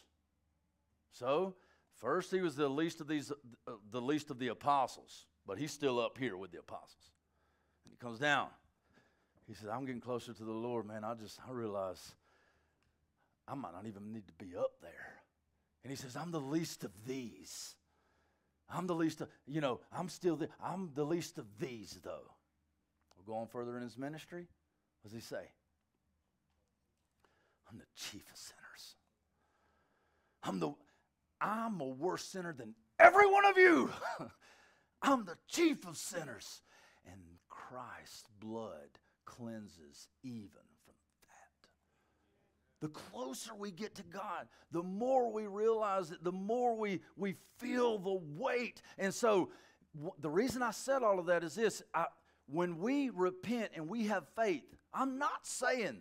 So, first he was the least of these, uh, the least of the apostles, but he's still up here with the apostles. And he comes down. He says, I'm getting closer to the Lord, man. I just, I realize I might not even need to be up there. And he says, I'm the least of these. I'm the least of, you know, I'm still, the, I'm the least of these, though. We'll go on further in his ministry. What does he say? I'm the chief of sinners. I'm the, I'm a worse sinner than every one of you. I'm the chief of sinners. And Christ's blood cleanses even from that. The closer we get to God, the more we realize it, the more we, we feel the weight. And so w the reason I said all of that is this. I, when we repent and we have faith, I'm not saying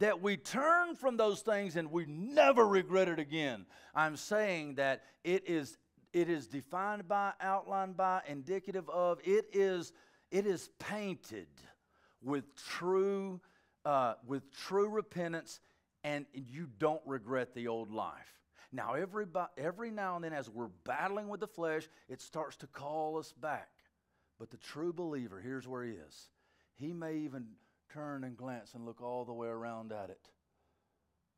that we turn from those things and we never regret it again. I'm saying that it is, it is defined by, outlined by, indicative of, it is, it is painted with true, uh, with true repentance, and you don't regret the old life. Now, every, every now and then, as we're battling with the flesh, it starts to call us back. But the true believer, here's where he is. He may even turn and glance and look all the way around at it.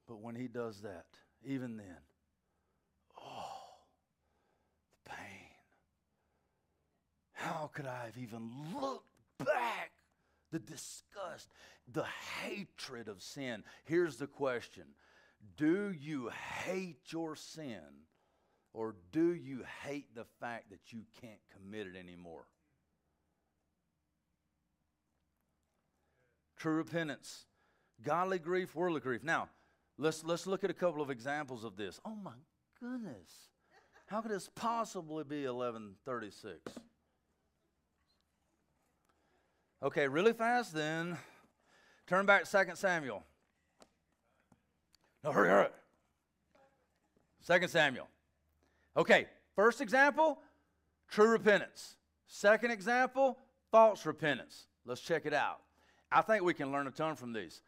But when he does that, even then, oh, the pain. How could I have even looked back? The disgust, the hatred of sin. Here's the question. Do you hate your sin, or do you hate the fact that you can't commit it anymore? True repentance, godly grief, worldly grief. Now, let's, let's look at a couple of examples of this. Oh, my goodness. How could this possibly be eleven thirty-six? Okay, really fast then. Turn back to Second Samuel. No, hurry, hurry. Second Samuel. Okay, first example, true repentance. Second example, false repentance. Let's check it out. I think we can learn a ton from these.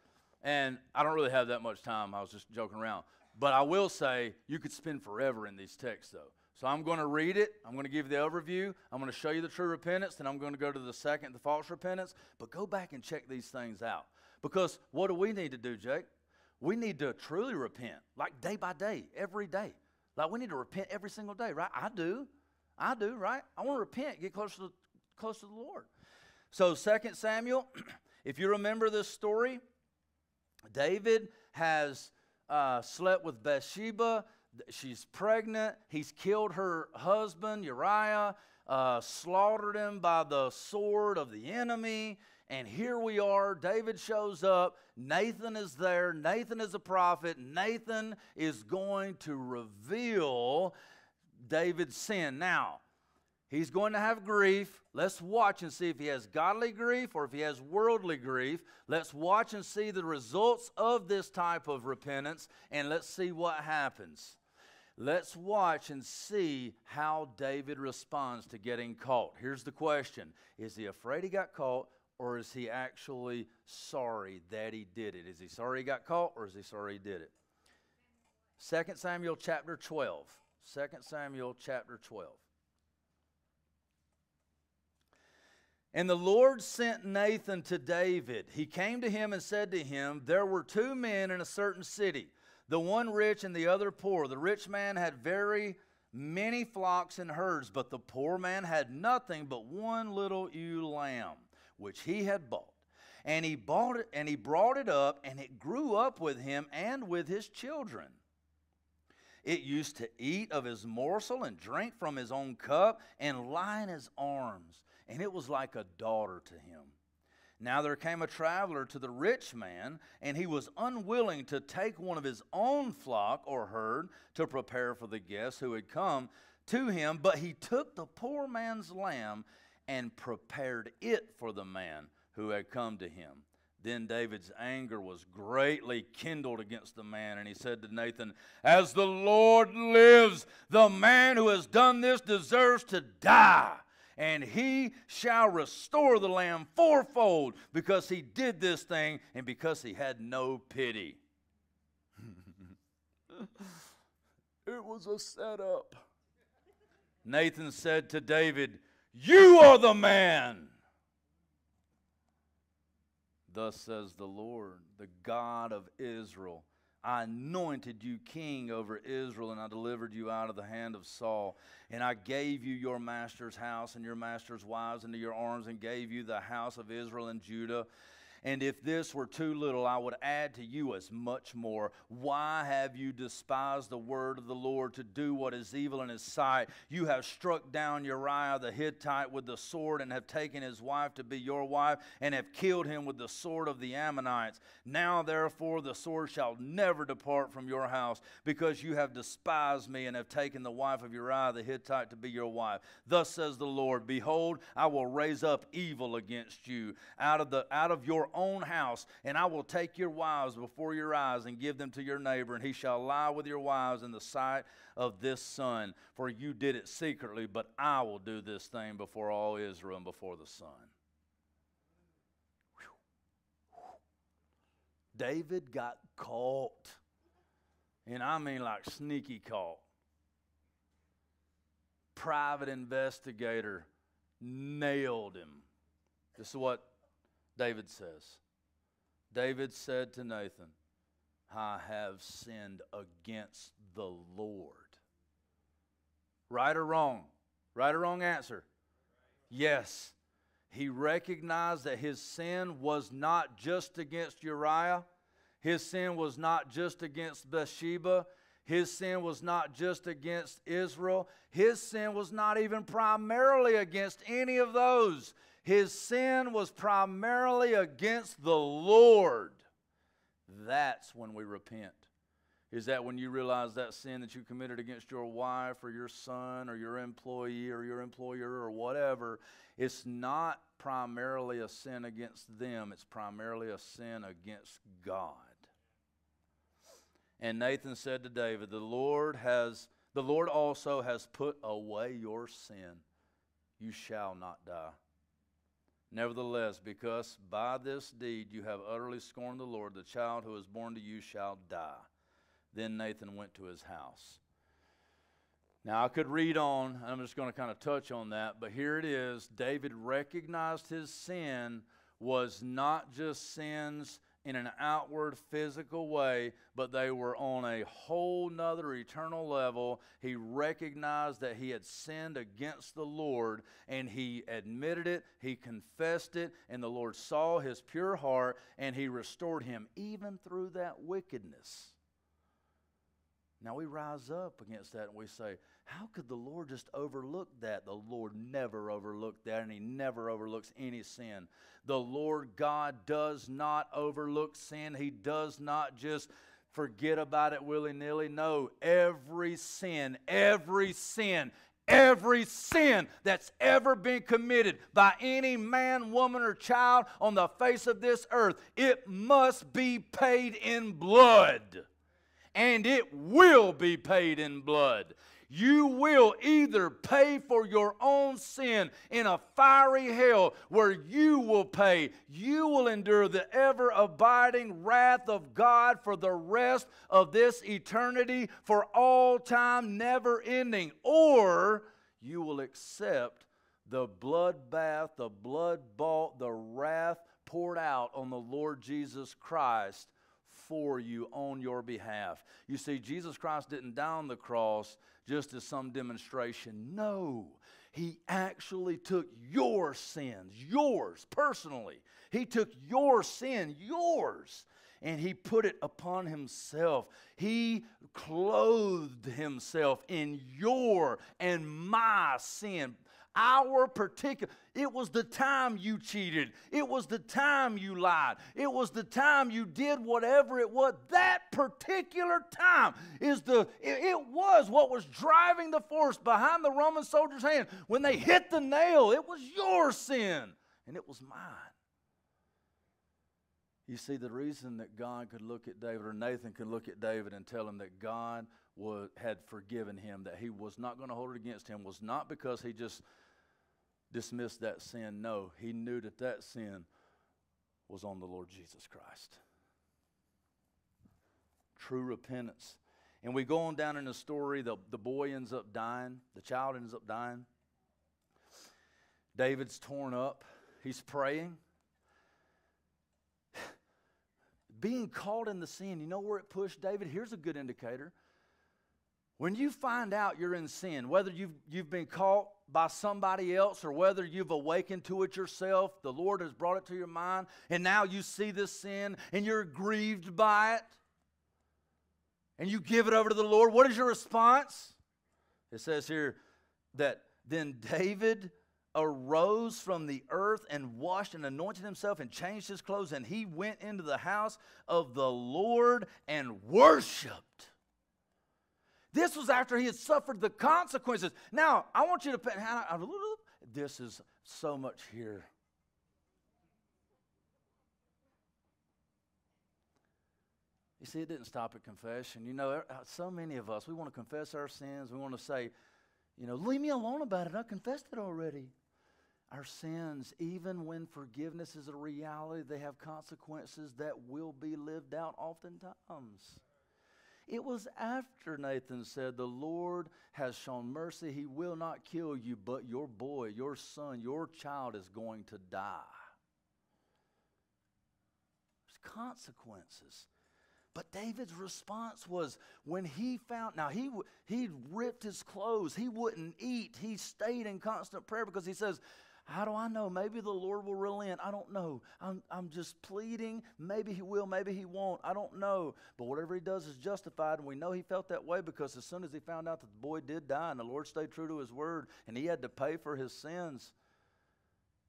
And I don't really have that much time. I was just joking around. But I will say you could spend forever in these texts, though. So I'm going to read it. I'm going to give you the overview. I'm going to show you the true repentance. Then I'm going to go to the second, the false repentance. But go back and check these things out. Because what do we need to do, Jake? We need to truly repent, like day by day, every day. Like we need to repent every single day, right? I do. I do, right? I want to repent, get closer to, closer to the Lord. So Second Samuel... If you remember this story, David has uh, slept with Bathsheba. She's pregnant. He's killed her husband, Uriah, uh, slaughtered him by the sword of the enemy. And here we are. David shows up. Nathan is there. Nathan is a prophet. Nathan is going to reveal David's sin. Now, he's going to have grief. Let's watch and see if he has godly grief or if he has worldly grief. Let's watch and see the results of this type of repentance, and let's see what happens. Let's watch and see how David responds to getting caught. Here's the question. Is he afraid he got caught, or is he actually sorry that he did it? Is he sorry he got caught, or is he sorry he did it? Second Samuel chapter twelve. Second Samuel chapter twelve. And the Lord sent Nathan to David. He came to him and said to him, there were two men in a certain city, the one rich and the other poor. The rich man had very many flocks and herds, but the poor man had nothing but one little ewe lamb, which he had bought. And he bought it, and he brought it up, and it grew up with him and with his children. It used to eat of his morsel and drink from his own cup and lie in his arms, and it was like a daughter to him. Now there came a traveler to the rich man, and he was unwilling to take one of his own flock or herd to prepare for the guests who had come to him, but he took the poor man's lamb and prepared it for the man who had come to him. Then David's anger was greatly kindled against the man, and he said to Nathan, as the Lord lives, the man who has done this deserves to die, and he shall restore the lamb fourfold, because he did this thing and because he had no pity. It was a setup. Nathan said to David, "You are the man. Thus says the Lord, the God of Israel, I anointed you king over Israel, and I delivered you out of the hand of Saul. And I gave you your master's house and your master's wives into your arms, and gave you the house of Israel and Judah. And if this were too little, I would add to you as much more. Why have you despised the word of the Lord to do what is evil in his sight? You have struck down Uriah the Hittite with the sword, and have taken his wife to be your wife, and have killed him with the sword of the Ammonites. Now therefore the sword shall never depart from your house, because you have despised me, and have taken the wife of Uriah the Hittite to be your wife. Thus says the Lord, behold, I will raise up evil against you out of the out of your own house, and I will take your wives before your eyes, and give them to your neighbor, and he shall lie with your wives in the sight of this son. For you did it secretly, but I will do this thing before all Israel and before the sun." David got caught, and I mean like sneaky caught. Private investigator nailed him. This is what David says. David said to Nathan, "I have sinned against the Lord." Right or wrong? Right or wrong answer? Yes. He recognized that his sin was not just against Uriah. His sin was not just against Bathsheba. His sin was not just against Israel. His sin was not even primarily against any of those. His sin was primarily against the Lord. That's when we repent. Is that when you realize that sin that you committed against your wife or your son or your employee or your employer or whatever, it's not primarily a sin against them. It's primarily a sin against God. And Nathan said to David, "The Lord has, the Lord also has put away your sin. You shall not die. Nevertheless, because by this deed you have utterly scorned the Lord, the child who is born to you shall die." Then Nathan went to his house. Now I could read on, I'm just going to kind of touch on that, but here it is. David recognized his sin was not just sins in an outward physical way, but they were on a whole nother eternal level. He recognized that he had sinned against the Lord, and he admitted it, he confessed it, and the Lord saw his pure heart, and he restored him even through that wickedness. Now we rise up against that and we say, how could the Lord just overlook that? The Lord never overlooked that, and he never overlooks any sin. The Lord God does not overlook sin. He does not just forget about it willy-nilly. No, every sin, every sin, every sin that's ever been committed by any man, woman, or child on the face of this earth, it must be paid in blood. And it will be paid in blood. You will either pay for your own sin in a fiery hell where you will pay. You will endure the ever-abiding wrath of God for the rest of this eternity, for all time, never ending. Or you will accept the bloodbath, the blood-bought, the wrath poured out on the Lord Jesus Christ for you on your behalf. You see, Jesus Christ didn't die on the cross just as some demonstration. No, he actually took your sins, yours personally. He took your sin, yours, and he put it upon himself. He clothed himself in your and my sin. Our particular, it was the time you cheated. It was the time you lied. It was the time you did whatever it was. That particular time is the, it was what was driving the force behind the Roman soldier's hand. When they hit the nail, it was your sin and it was mine. You see, the reason that God could look at David, or Nathan could look at David and tell him that God was, had forgiven him, that he was not going to hold it against him, was not because he just dismissed that sin. No, he knew that that sin was on the Lord Jesus Christ. True repentance And we go on down in the story, the, the boy ends up dying, the child ends up dying. David's torn up, he's praying. Being caught in the sin, you know where it pushed David? Here's a good indicator. When you find out you're in sin, whether you've, you've been caught by somebody else or whether you've awakened to it yourself, the Lord has brought it to your mind, and now you see this sin and you're grieved by it, and you give it over to the Lord, what is your response? It says here that then David arose from the earth and washed and anointed himself and changed his clothes, and he went into the house of the Lord and worshiped. This was after he had suffered the consequences. Now, I want you to pay, this is so much here. You see, it didn't stop at confession. You know, so many of us, we want to confess our sins. We want to say, you know, leave me alone about it. I confessed it already. Our sins, even when forgiveness is a reality, they have consequences that will be lived out oftentimes. It was after Nathan said, the Lord has shown mercy. He will not kill you, but your boy, your son, your child is going to die. There's consequences. But David's response was when he found, now he he ripped his clothes. He wouldn't eat. He stayed in constant prayer because he says, how do I know? Maybe the Lord will relent. I don't know. I'm, I'm just pleading. Maybe he will. Maybe he won't. I don't know. But whatever he does is justified. And we know he felt that way because as soon as he found out that the boy did die and the Lord stayed true to his word and he had to pay for his sins,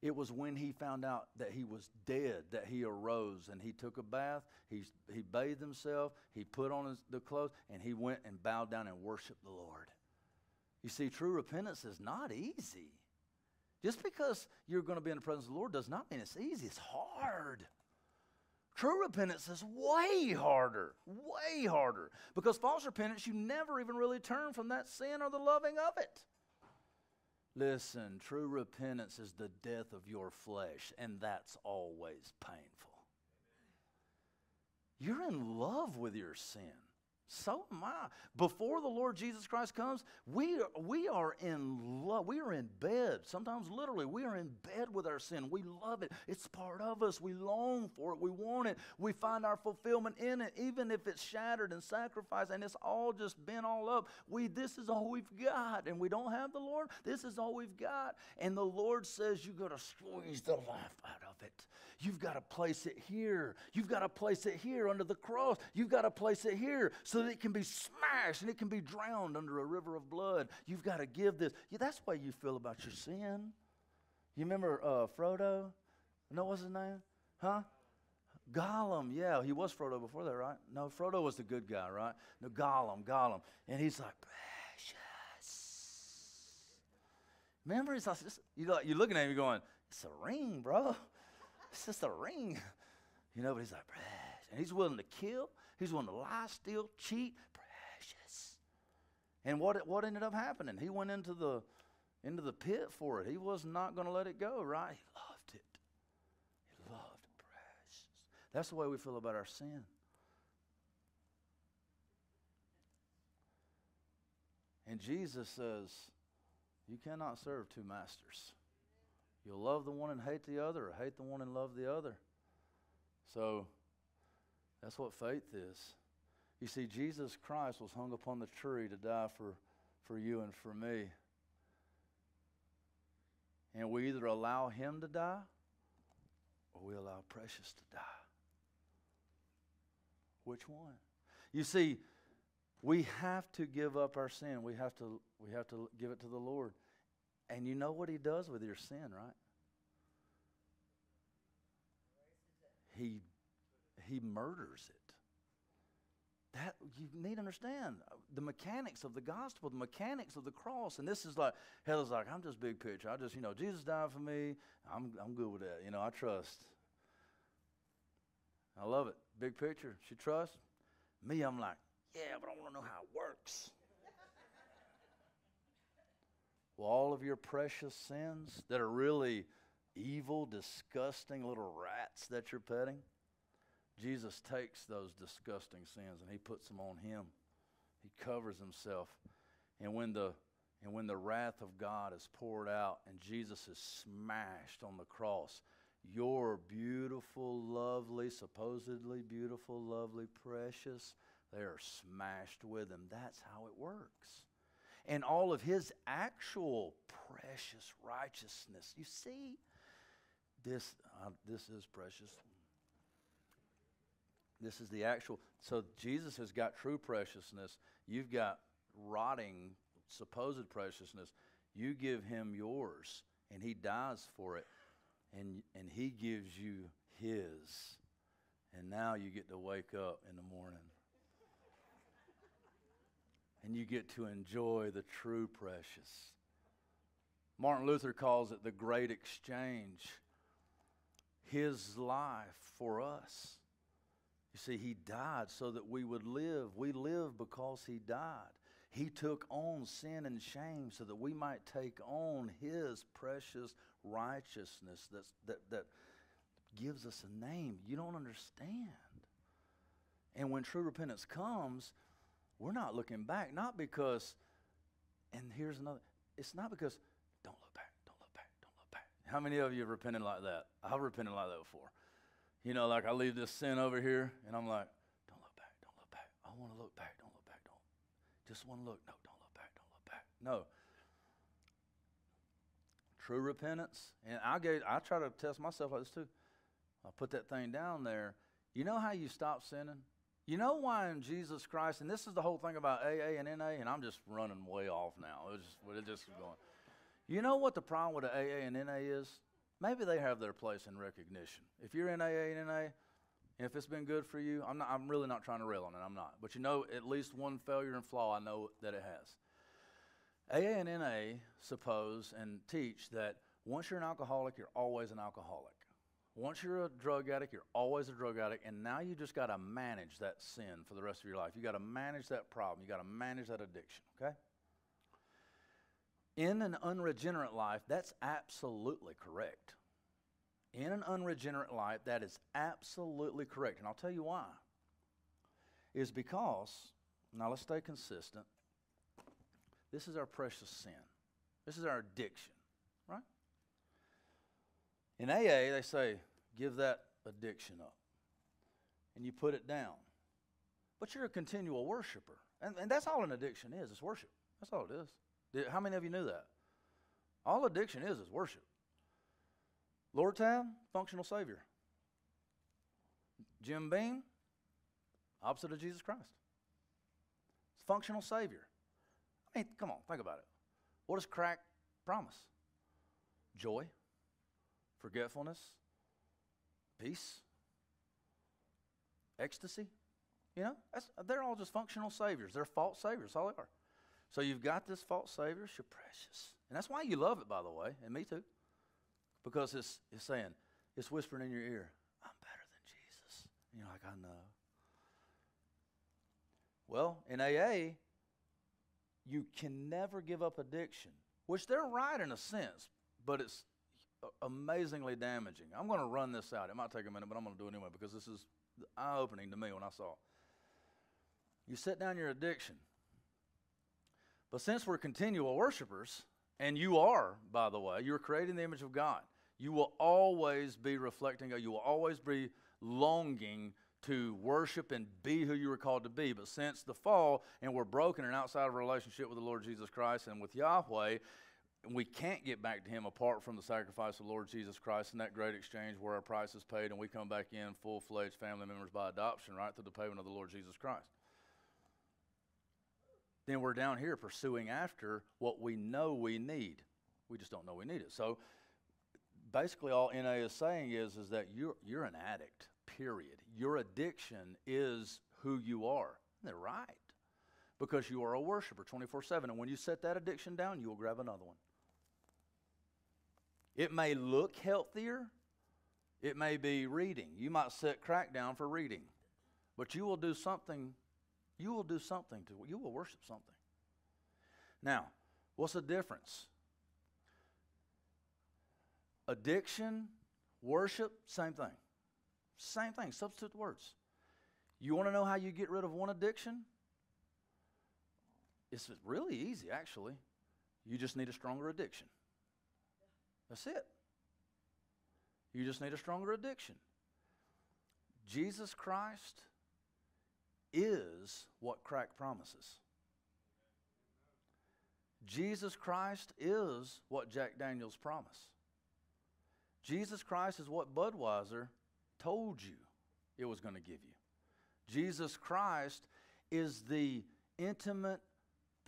it was when he found out that he was dead that he arose and he took a bath, he, he bathed himself, he put on his, the clothes, and he went and bowed down and worshiped the Lord. You see, true repentance is not easy. Just because you're going to be in the presence of the Lord does not mean it's easy. It's hard. True repentance is way harder, way harder. Because false repentance, you never even really turn from that sin or the loving of it. Listen, true repentance is the death of your flesh, and that's always painful. You're in love with your sin. So am I. Before the Lord Jesus Christ comes, we are, we are in love. We are in bed. Sometimes literally, we are in bed with our sin. We love it. It's part of us. We long for it. We want it. We find our fulfillment in it, even if it's shattered and sacrificed and it's all just bent all up. We, this is all we've got, and we don't have the Lord. This is all we've got, and the Lord says you've got to squeeze the life out of it. You've got to place it here. You've got to place it here under the cross. You've got to place it here so that it can be smashed and it can be drowned under a river of blood. You've got to give this. Yeah, that's the way you feel about your sin. You remember uh, Frodo? No, what's his name? Huh? Gollum. Yeah, he was Frodo before that, right? No, Frodo was the good guy, right? No, Gollum, Gollum. And he's like, precious. Remember, he's like, you're looking at him, you're going, it's a ring, bro. It's just a ring. You know, but he's like, precious. And he's willing to kill. He's willing to lie, steal, cheat. Precious. And what what ended up happening? He went into the into the pit for it. He was not going to let it go, right? He loved it. He loved it. Precious. That's the way we feel about our sin. And Jesus says, you cannot serve two masters. You'll love the one and hate the other, or hate the one and love the other. So that's what faith is. You see, Jesus Christ was hung upon the tree to die for, for you and for me. And we either allow him to die or we allow Precious to die. Which one? You see, we have to give up our sin. We have to, we have to give it to the Lord. And you know what he does with your sin, right? He He murders it. That you need to understand the mechanics of the gospel, the mechanics of the cross. And this is like, hell's like, I'm just big picture. I just, you know, Jesus died for me. I'm, I'm good with that. You know, I trust. I love it. Big picture. She trusts. Me, I'm like, yeah, but I want to know how it works. Well, all of your precious sins that are really evil, disgusting little rats that you're petting, Jesus takes those disgusting sins and he puts them on him He covers himself. And when the and when the wrath of God is poured out and Jesus is smashed on the cross, your beautiful, lovely, supposedly beautiful, lovely, precious, they are smashed with him. That's how it works. And all of his actual precious righteousness, you see, this uh, this is precious. This is the actual. So Jesus has got true preciousness. You've got rotting, supposed preciousness. You give him yours, and he dies for it. And, and he gives you his. And now you get to wake up in the morning. And you get to enjoy the true precious. Martin Luther calls it the great exchange. His life for us. You see, he died so that we would live. We live because he died. He took on sin and shame so that we might take on his precious righteousness that's, that, that gives us a name. You don't understand. And when true repentance comes, we're not looking back. Not because, and here's another, it's not because, don't look back, don't look back, don't look back. How many of you have repented like that? I've repented like that before. You know, like I leave this sin over here, and I'm like, don't look back, don't look back. I want to look back, don't look back, don't. Just want to look. No, don't look back, don't look back. No. True repentance, and I gave, I try to test myself like this too. I put that thing down there. You know how you stop sinning? You know why in Jesus Christ, and this is the whole thing about A A and N A, and I'm just running way off now. It's just, it just going. You know what the problem with the A A and N A is? Maybe they have their place in recognition. If you're in A A and N A, if it's been good for you, I'm not, I'm really not trying to rail on it. I'm not. But you know, at least one failure and flaw I know that it has. A A and N A suppose and teach that once you're an alcoholic, you're always an alcoholic. Once you're a drug addict, you're always a drug addict. And now you just got to manage that sin for the rest of your life. You got to manage that problem. You got to manage that addiction, okay? In an unregenerate life, that's absolutely correct. In an unregenerate life, that is absolutely correct. And I'll tell you why. Is because, now let's stay consistent. This is our precious sin. This is our addiction, right? In A A, they say, give that addiction up. And you put it down. But you're a continual worshiper. And, and that's all an addiction is, it's worship. That's all it is. How many of you knew that? All addiction is is worship. Lord time, functional Savior. Jim Beam, opposite of Jesus Christ. Functional Savior. I mean, come on, think about it. What does crack promise? Joy, forgetfulness, peace, ecstasy. You know, that's, they're all just functional Saviors. They're false Saviors, that's all they are. So you've got this false Savior, it's your precious. And that's why you love it, by the way, and me too. Because it's, it's saying, it's whispering in your ear, I'm better than Jesus. And you're like, I know. Well, in A A, you can never give up addiction, which they're right in a sense, but it's amazingly damaging. I'm going to run this out. It might take a minute, but I'm going to do it anyway because this is eye-opening to me when I saw it. You set down your addiction. But since we're continual worshipers, and you are, by the way, you're created in the image of God, you will always be reflecting, you will always be longing to worship and be who you were called to be. But since the fall, and we're broken and outside of a relationship with the Lord Jesus Christ and with Yahweh, we can't get back to him apart from the sacrifice of the Lord Jesus Christ and that great exchange where our price is paid and we come back in full-fledged family members by adoption, right, through the payment of the Lord Jesus Christ. Then we're down here pursuing after what we know we need. We just don't know we need it. So basically all N A is saying is, is that you're, you're an addict, period. Your addiction is who you are. And they're right. Because you are a worshiper twenty-four seven. And when you set that addiction down, you will grab another one. It may look healthier. It may be reading. You might set crack down for reading. But you will do something. You will do something to, you will worship something. Now, what's the difference? Addiction, worship, same thing. Same thing, substitute words. You want to know how you get rid of one addiction? It's really easy, actually. You just need a stronger addiction. That's it. You just need a stronger addiction. Jesus Christ is what crack promises. Jesus Christ is what Jack Daniels promised. Jesus Christ is what Budweiser told you it was going to give you. Jesus Christ is the intimate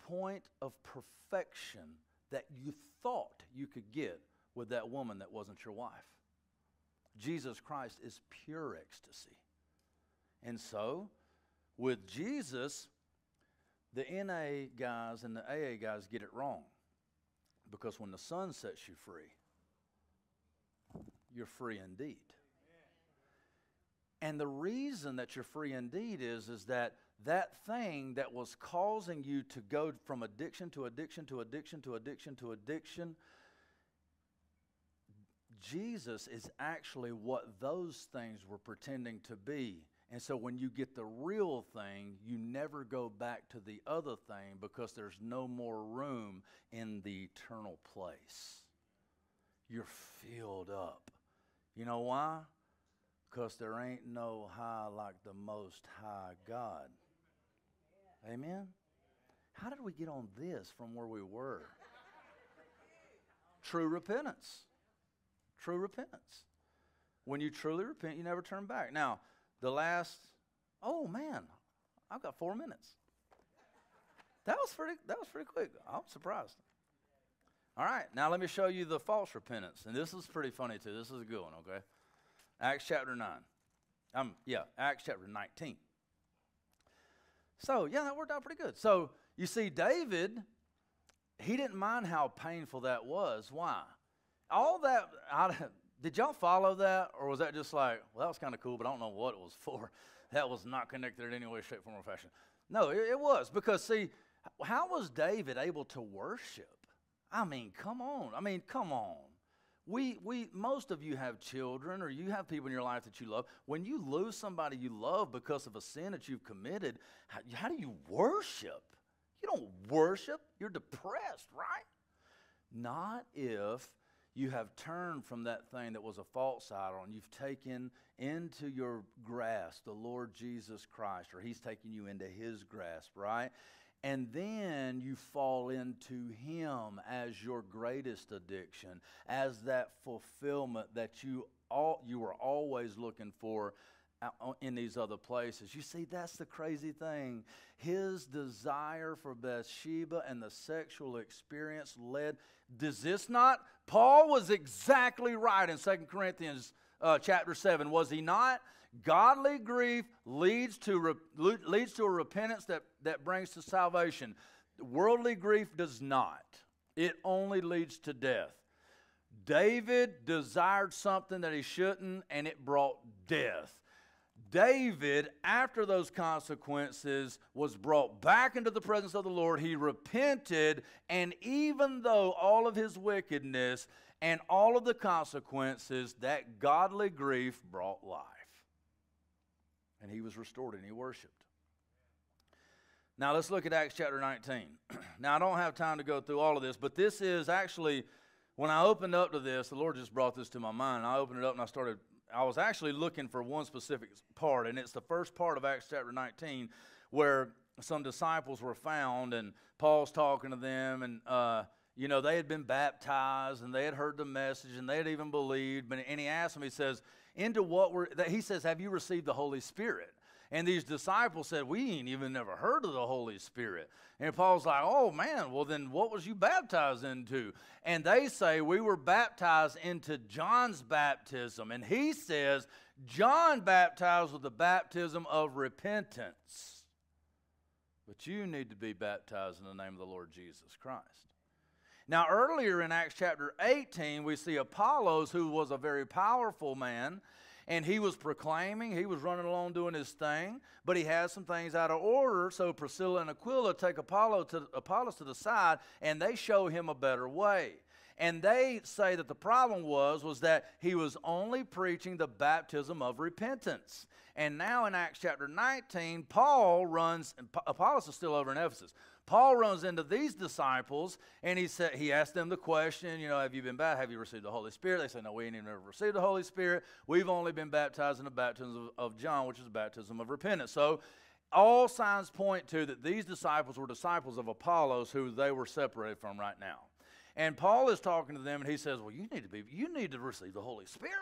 point of perfection that you thought you could get with that woman that wasn't your wife. Jesus Christ is pure ecstasy. And so, with Jesus, the N A guys and the A A guys get it wrong. Because when the sun sets you free, you're free indeed. And the reason that you're free indeed is, is that that thing that was causing you to go from addiction to addiction to addiction to addiction to addiction, Jesus is actually what those things were pretending to be. And so when you get the real thing, you never go back to the other thing because there's no more room in the eternal place. You're filled up. You know why? Because there ain't no high like the Most High God. Amen? How did we get on this from where we were? True repentance. True repentance. When you truly repent, you never turn back. Now, the last, oh man, I've got four minutes. That was pretty, that was pretty quick. I'm surprised. All right, now let me show you the false repentance. And this is pretty funny too. This is a good one, okay? Acts chapter nine. Um, yeah, Acts chapter nineteen. So, yeah, that worked out pretty good. So, you see, David, he didn't mind how painful that was. Why? All that, I, did y'all follow that? Or was that just like, well, that was kind of cool, but I don't know what it was for. That was not connected in any way, shape, form, or fashion. No, it, it was. Because, see, how was David able to worship? I mean, come on. I mean, come on. We, we, most of you have children or you have people in your life that you love. When you lose somebody you love because of a sin that you've committed, how, how do you worship? You don't worship. You're depressed, right? Not if you have turned from that thing that was a false idol and you've taken into your grasp the Lord Jesus Christ, or he's taking you into his grasp, right? And then you fall into him as your greatest addiction, as that fulfillment that you all, you were always looking for in these other places. You see, that's the crazy thing. His desire for Bathsheba and the sexual experience led, does this not? Paul was exactly right in Second Corinthians uh, chapter seven, was he not? Godly grief leads to, re leads to a repentance that, that brings to salvation. Worldly grief does not. It only leads to death. David desired something that he shouldn't, and it brought death. David, after those consequences, was brought back into the presence of the Lord. He repented, and even though all of his wickedness and all of the consequences, that godly grief brought life. And he was restored and he worshiped. Now let's look at Acts chapter nineteen. Now I don't have time to go through all of this, but this is actually, when I opened up to this, the Lord just brought this to my mind. I opened it up and I started, I was actually looking for one specific part, and it's the first part of Acts chapter nineteen where some disciples were found and Paul's talking to them, and uh, you know, they had been baptized and they had heard the message and they had even believed. But, and he asked them, he says, into what were, that he says, have you received the Holy Spirit? And these disciples said, we ain't even never heard of the Holy Spirit. And Paul's like, oh man, well then what was you baptized into? And they say, we were baptized into John's baptism. And he says, John baptized with the baptism of repentance. But you need to be baptized in the name of the Lord Jesus Christ. Now, earlier in Acts chapter eighteen, we see Apollos, who was a very powerful man, and he was proclaiming, he was running along doing his thing, but he had some things out of order, so Priscilla and Aquila take Apollo to, Apollos to the side, and they show him a better way. And they say that the problem was, was that he was only preaching the baptism of repentance. And now in Acts chapter nineteen, Paul runs, and Apollos is still over in Ephesus. Paul runs into these disciples, and he said, he asked them the question, you know, have you been baptized? Have you received the Holy Spirit? They said, no, we ain't even ever received the Holy Spirit. We've only been baptized in the baptism of John, which is the baptism of repentance. So all signs point to that these disciples were disciples of Apollos, who they were separated from right now. And Paul is talking to them, and he says, well, you need to be, you need to receive the Holy Spirit.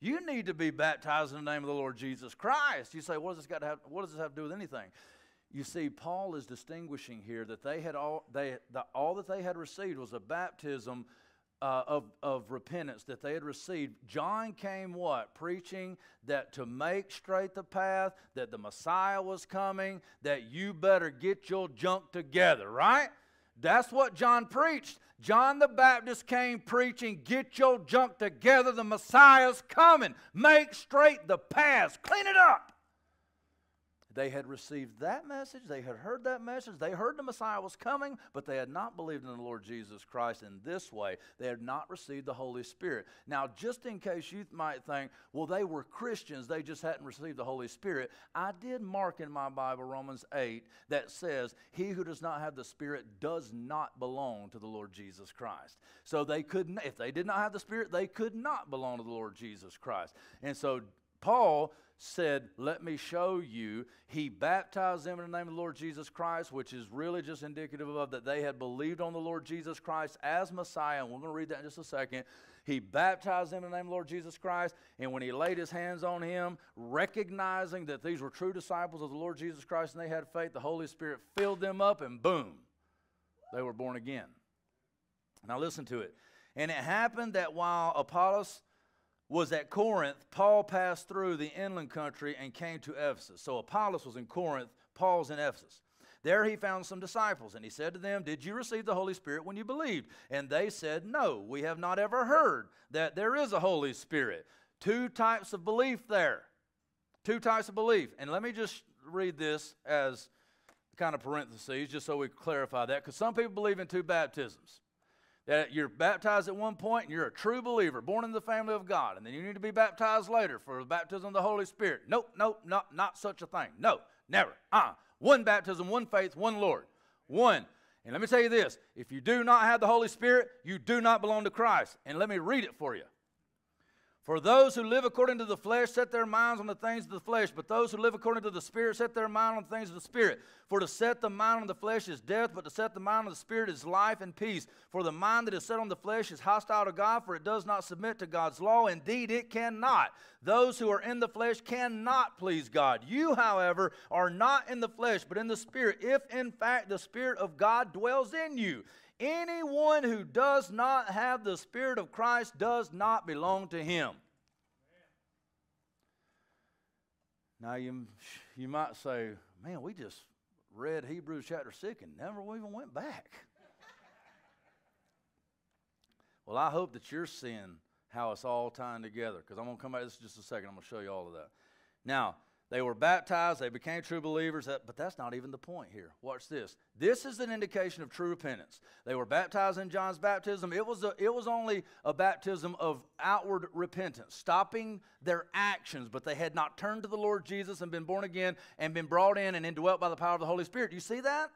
You need to be baptized in the name of the Lord Jesus Christ. You say, what does this got to have, what does this have to do with anything? You see, Paul is distinguishing here that they had all, they, the, all that they had received was a baptism uh, of, of repentance that they had received. John came what? Preaching that to make straight the path, that the Messiah was coming, that you better get your junk together, right? That's what John preached. John the Baptist came preaching, get your junk together, the Messiah's coming. Make straight the path, clean it up. They had received that message. They had heard that message. They heard the Messiah was coming, but they had not believed in the Lord Jesus Christ in this way. They had not received the Holy Spirit. Now, just in case you might think, well, they were Christians. They just hadn't received the Holy Spirit. I did mark in my Bible, Romans eight, that says, he who does not have the Spirit does not belong to the Lord Jesus Christ. So they couldn't, if they did not have the Spirit, they could not belong to the Lord Jesus Christ. And so Paul said, let me show you. He baptized them in the name of the Lord Jesus Christ, which is really just indicative of that they had believed on the Lord Jesus Christ as Messiah. And we're going to read that in just a second. He baptized them in the name of the Lord Jesus Christ. And when he laid his hands on him, recognizing that these were true disciples of the Lord Jesus Christ and they had faith, the Holy Spirit filled them up and boom, they were born again. Now listen to it. And it happened that while Apollos was at Corinth, Paul passed through the inland country and came to Ephesus. So Apollos was in Corinth, Paul's in Ephesus. There he found some disciples, and he said to them, did you receive the Holy Spirit when you believed? And they said, no, we have not ever heard that there is a Holy Spirit. Two types of belief there. Two types of belief. And let me just read this as kind of parentheses, just so we clarify that, because some people believe in two baptisms. That you're baptized at one point and you're a true believer, born in the family of God, and then you need to be baptized later for the baptism of the Holy Spirit. Nope, nope, not, not such a thing. No, never. Uh-uh. One baptism, one faith, one Lord. One. And let me tell you this. If you do not have the Holy Spirit, you do not belong to Christ. And let me read it for you. For those who live according to the flesh set their minds on the things of the flesh, but those who live according to the Spirit set their mind on the things of the Spirit. For to set the mind on the flesh is death, but to set the mind on the Spirit is life and peace. For the mind that is set on the flesh is hostile to God, for it does not submit to God's law. Indeed, it cannot. Those who are in the flesh cannot please God. You, however, are not in the flesh, but in the Spirit, if in fact the Spirit of God dwells in you. Anyone who does not have the Spirit of Christ does not belong to him. Amen. Now you, you might say, man, we just read Hebrews chapter six and never even went back. Well, I hope that you're seeing how it's all tying together, because I'm going to come back to this in just a second. I'm going to show you all of that. Now, they were baptized, they became true believers, but that's not even the point here. Watch this. This is an indication of true repentance. They were baptized in John's baptism. It was, a, it was only a baptism of outward repentance, stopping their actions, but they had not turned to the Lord Jesus and been born again and been brought in and indwelt by the power of the Holy Spirit. Do you see that?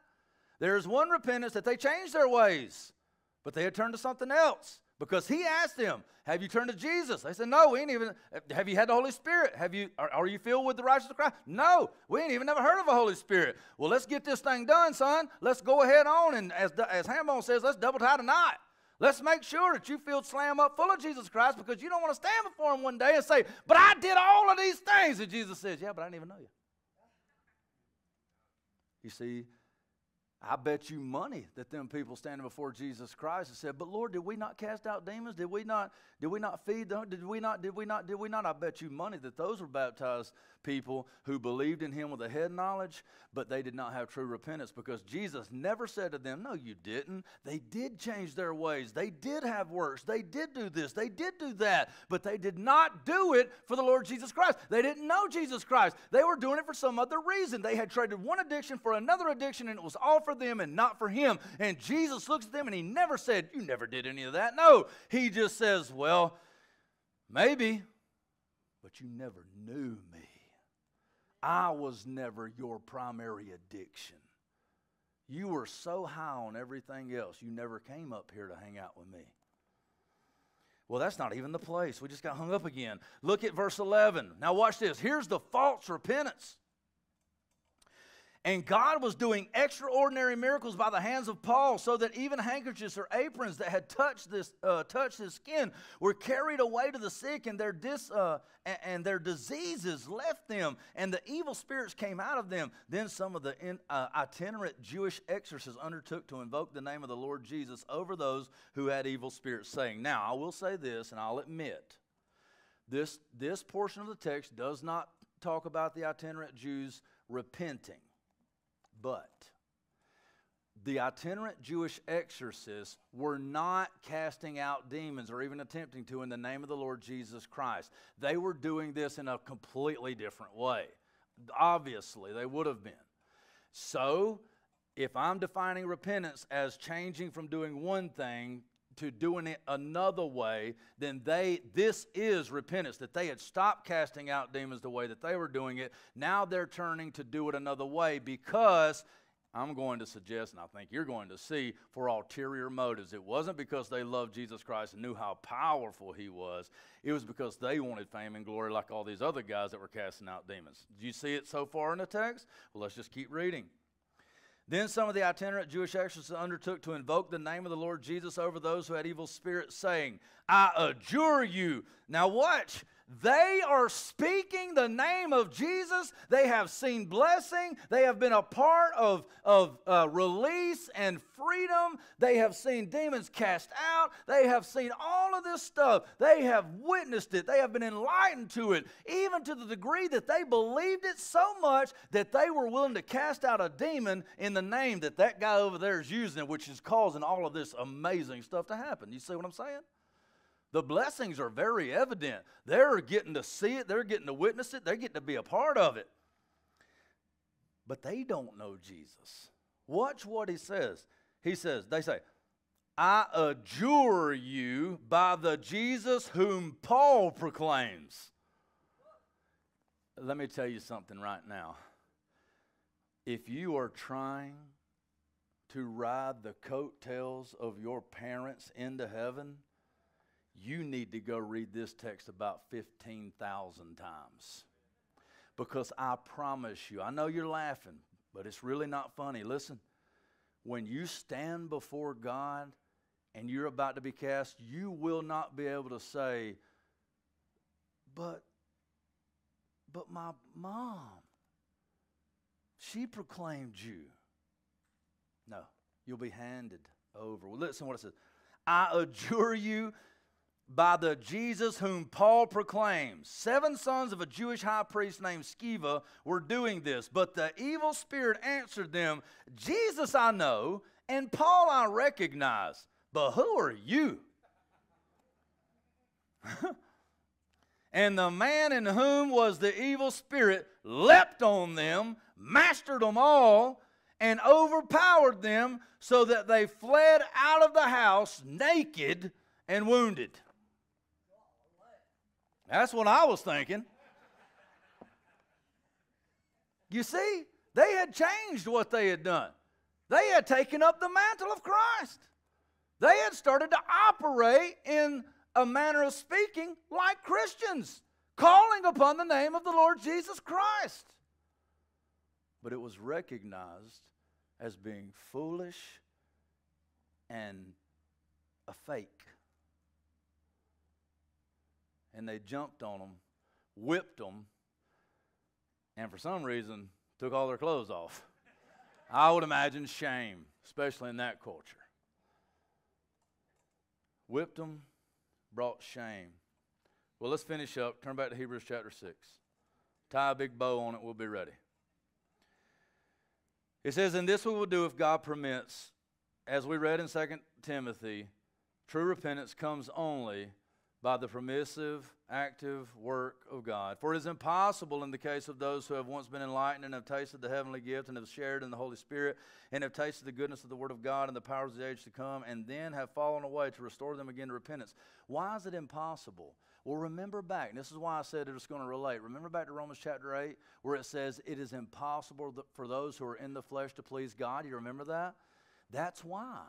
There is one repentance that they changed their ways, but they had turned to something else. Because he asked them, have you turned to Jesus? They said, no, we ain't even, have you had the Holy Spirit? Have you, are, are you filled with the righteousness of Christ? No, we ain't even never heard of a Holy Spirit. Well, let's get this thing done, son. Let's go ahead on, and as, as Hambone says, let's double tie tonight. Let's make sure that you feel slam up full of Jesus Christ, because you don't want to stand before him one day and say, but I did all of these things. And Jesus says, yeah, but I didn't even know you. You see, I bet you money that them people standing before Jesus Christ and said, but Lord, did we not cast out demons? Did we not, did we not feed them? Did we not, did we not, did we not? I bet you money that those were baptized people who believed in him with a head knowledge, but they did not have true repentance, because Jesus never said to them, no, you didn't. They did change their ways. They did have works. They did do this. They did do that, but they did not do it for the Lord Jesus Christ. They didn't know Jesus Christ. They were doing it for some other reason. They had traded one addiction for another addiction, and it was all for for them and not for him. And Jesus looks at them and he never said, you never did any of that. No, he just says, well, maybe, but you never knew me. I was never your primary addiction. You were so high on everything else, you never came up here to hang out with me. Well, that's not even the place. We just got hung up again. Look at verse eleven. Now watch this. Here's the false repentance. And God was doing extraordinary miracles by the hands of Paul, so that even handkerchiefs or aprons that had touched this uh, touched his skin were carried away to the sick, and their dis uh, and their diseases left them, and the evil spirits came out of them. Then some of the in, uh, itinerant Jewish exorcists undertook to invoke the name of the Lord Jesus over those who had evil spirits, saying, "Now I will say this, and I'll admit, this this portion of the text does not talk about the itinerant Jews repenting." But the itinerant Jewish exorcists were not casting out demons or even attempting to in the name of the Lord Jesus Christ. They were doing this in a completely different way. Obviously, they would have been. So, if I'm defining repentance as changing from doing one thing to doing it another way, then they, this is repentance, that they had stopped casting out demons the way that they were doing it. Now they're turning to do it another way because I'm going to suggest, and I think you're going to see, for ulterior motives. It wasn't because they loved Jesus Christ and knew how powerful he was. It was because they wanted fame and glory like all these other guys that were casting out demons. Do you see it so far in the text? Well, let's just keep reading. Then some of the itinerant Jewish exorcists undertook to invoke the name of the Lord Jesus over those who had evil spirits, saying, I adjure you. Now watch. They are speaking the name of Jesus. They have seen blessing. They have been a part of, of uh, release and freedom. They have seen demons cast out. They have seen all of this stuff. They have witnessed it. They have been enlightened to it, even to the degree that they believed it so much that they were willing to cast out a demon in the name that that guy over there is using, which is causing all of this amazing stuff to happen. You see what I'm saying? The blessings are very evident. They're getting to see it. They're getting to witness it. They're getting to be a part of it. But they don't know Jesus. Watch what he says. He says, they say, I adjure you by the Jesus whom Paul proclaims. Let me tell you something right now. If you are trying to ride the coattails of your parents into heaven, you need to go read this text about fifteen thousand times, because I promise you, I know you're laughing, but it's really not funny. Listen, when you stand before God and you're about to be cast, you will not be able to say, but, but my mom, she proclaimed you. No, you'll be handed over. Well, listen what it says. I adjure you by the Jesus whom Paul proclaims. Seven sons of a Jewish high priest named Sceva were doing this, but the evil spirit answered them, Jesus I know, and Paul I recognize, but who are you? And the man in whom was the evil spirit leapt on them, mastered them all, and overpowered them, so that they fled out of the house naked and wounded. That's what I was thinking. You see, they had changed what they had done. They had taken up the mantle of Christ. They had started to operate in a manner of speaking like Christians, calling upon the name of the Lord Jesus Christ. But it was recognized as being foolish and a fake. And they jumped on them, whipped them, and for some reason took all their clothes off. I would imagine shame, especially in that culture. Whipped them, brought shame. Well, let's finish up. Turn back to Hebrews chapter six. Tie a big bow on it. We'll be ready. It says, and this we will do if God permits. As we read in Second Timothy, true repentance comes only by the permissive, active work of God. For it is impossible in the case of those who have once been enlightened and have tasted the heavenly gift and have shared in the Holy Spirit and have tasted the goodness of the Word of God and the powers of the age to come and then have fallen away, to restore them again to repentance. Why is it impossible? Well, remember back, and this is why I said it's going to relate. Remember back to Romans chapter eight where it says it is impossible for those who are in the flesh to please God. You remember that? That's why.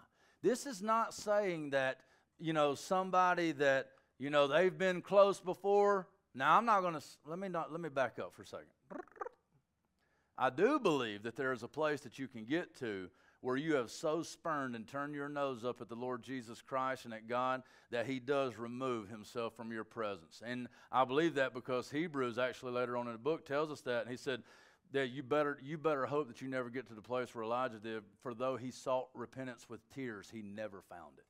This is not saying that, you know, somebody that, you know, they've been close before. Now, I'm not going to, let me not, let me back up for a second. I do believe that there is a place that you can get to where you have so spurned and turned your nose up at the Lord Jesus Christ and at God that He does remove Himself from your presence. And I believe that because Hebrews actually later on in the book tells us that. And he said that you better, you better hope that you never get to the place where Elijah did, for though he sought repentance with tears, he never found it.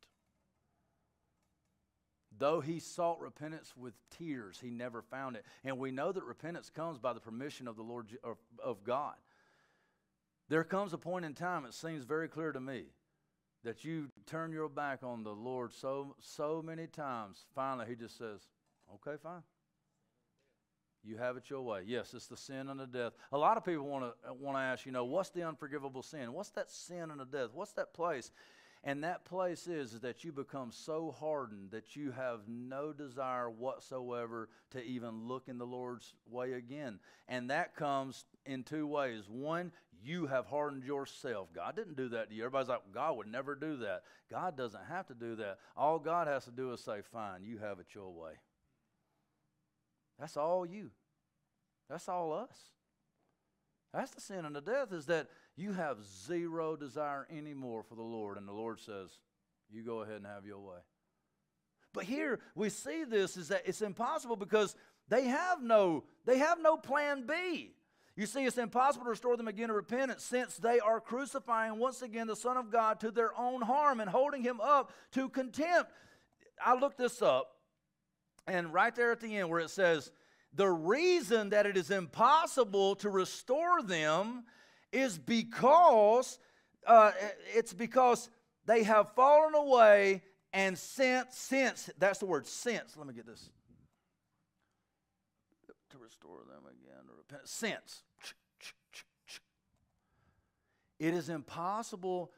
Though he sought repentance with tears, he never found it. And we know that repentance comes by the permission of the Lord, of God. There comes a point in time, it seems very clear to me, that you turn your back on the Lord so, so many times, finally He just says, okay, fine. You have it your way. Yes, it's the sin and the death. A lot of people want to want to ask, you know, what's the unforgivable sin? What's that sin and the death? What's that place? And that place is, is that you become so hardened that you have no desire whatsoever to even look in the Lord's way again. And that comes in two ways. One, you have hardened yourself. God didn't do that to you. Everybody's like, God would never do that. God doesn't have to do that. All God has to do is say, fine, you have it your way. That's all you. That's all us. That's the sin and the death, is that you have zero desire anymore for the Lord, and the Lord says, you go ahead and have your way. But here we see this is that it's impossible because they have no, they have no plan B. You see, it's impossible to restore them again to repentance, since they are crucifying once again the Son of God to their own harm and holding Him up to contempt. I looked this up, and right there at the end where it says, the reason that it is impossible to restore them is because uh, it's because they have fallen away, and since, since, that's the word, since, let me get this, to restore them again, to repent, since. It is impossible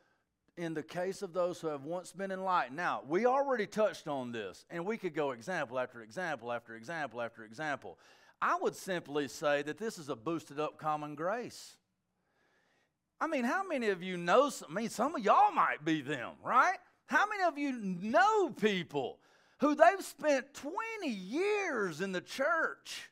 in the case of those who have once been enlightened. Now, we already touched on this, and we could go example after example after example after example. I would simply say that this is a boosted up common grace. I mean, how many of you know, I mean, some of y'all might be them, right? How many of you know people who they've spent twenty years in the church,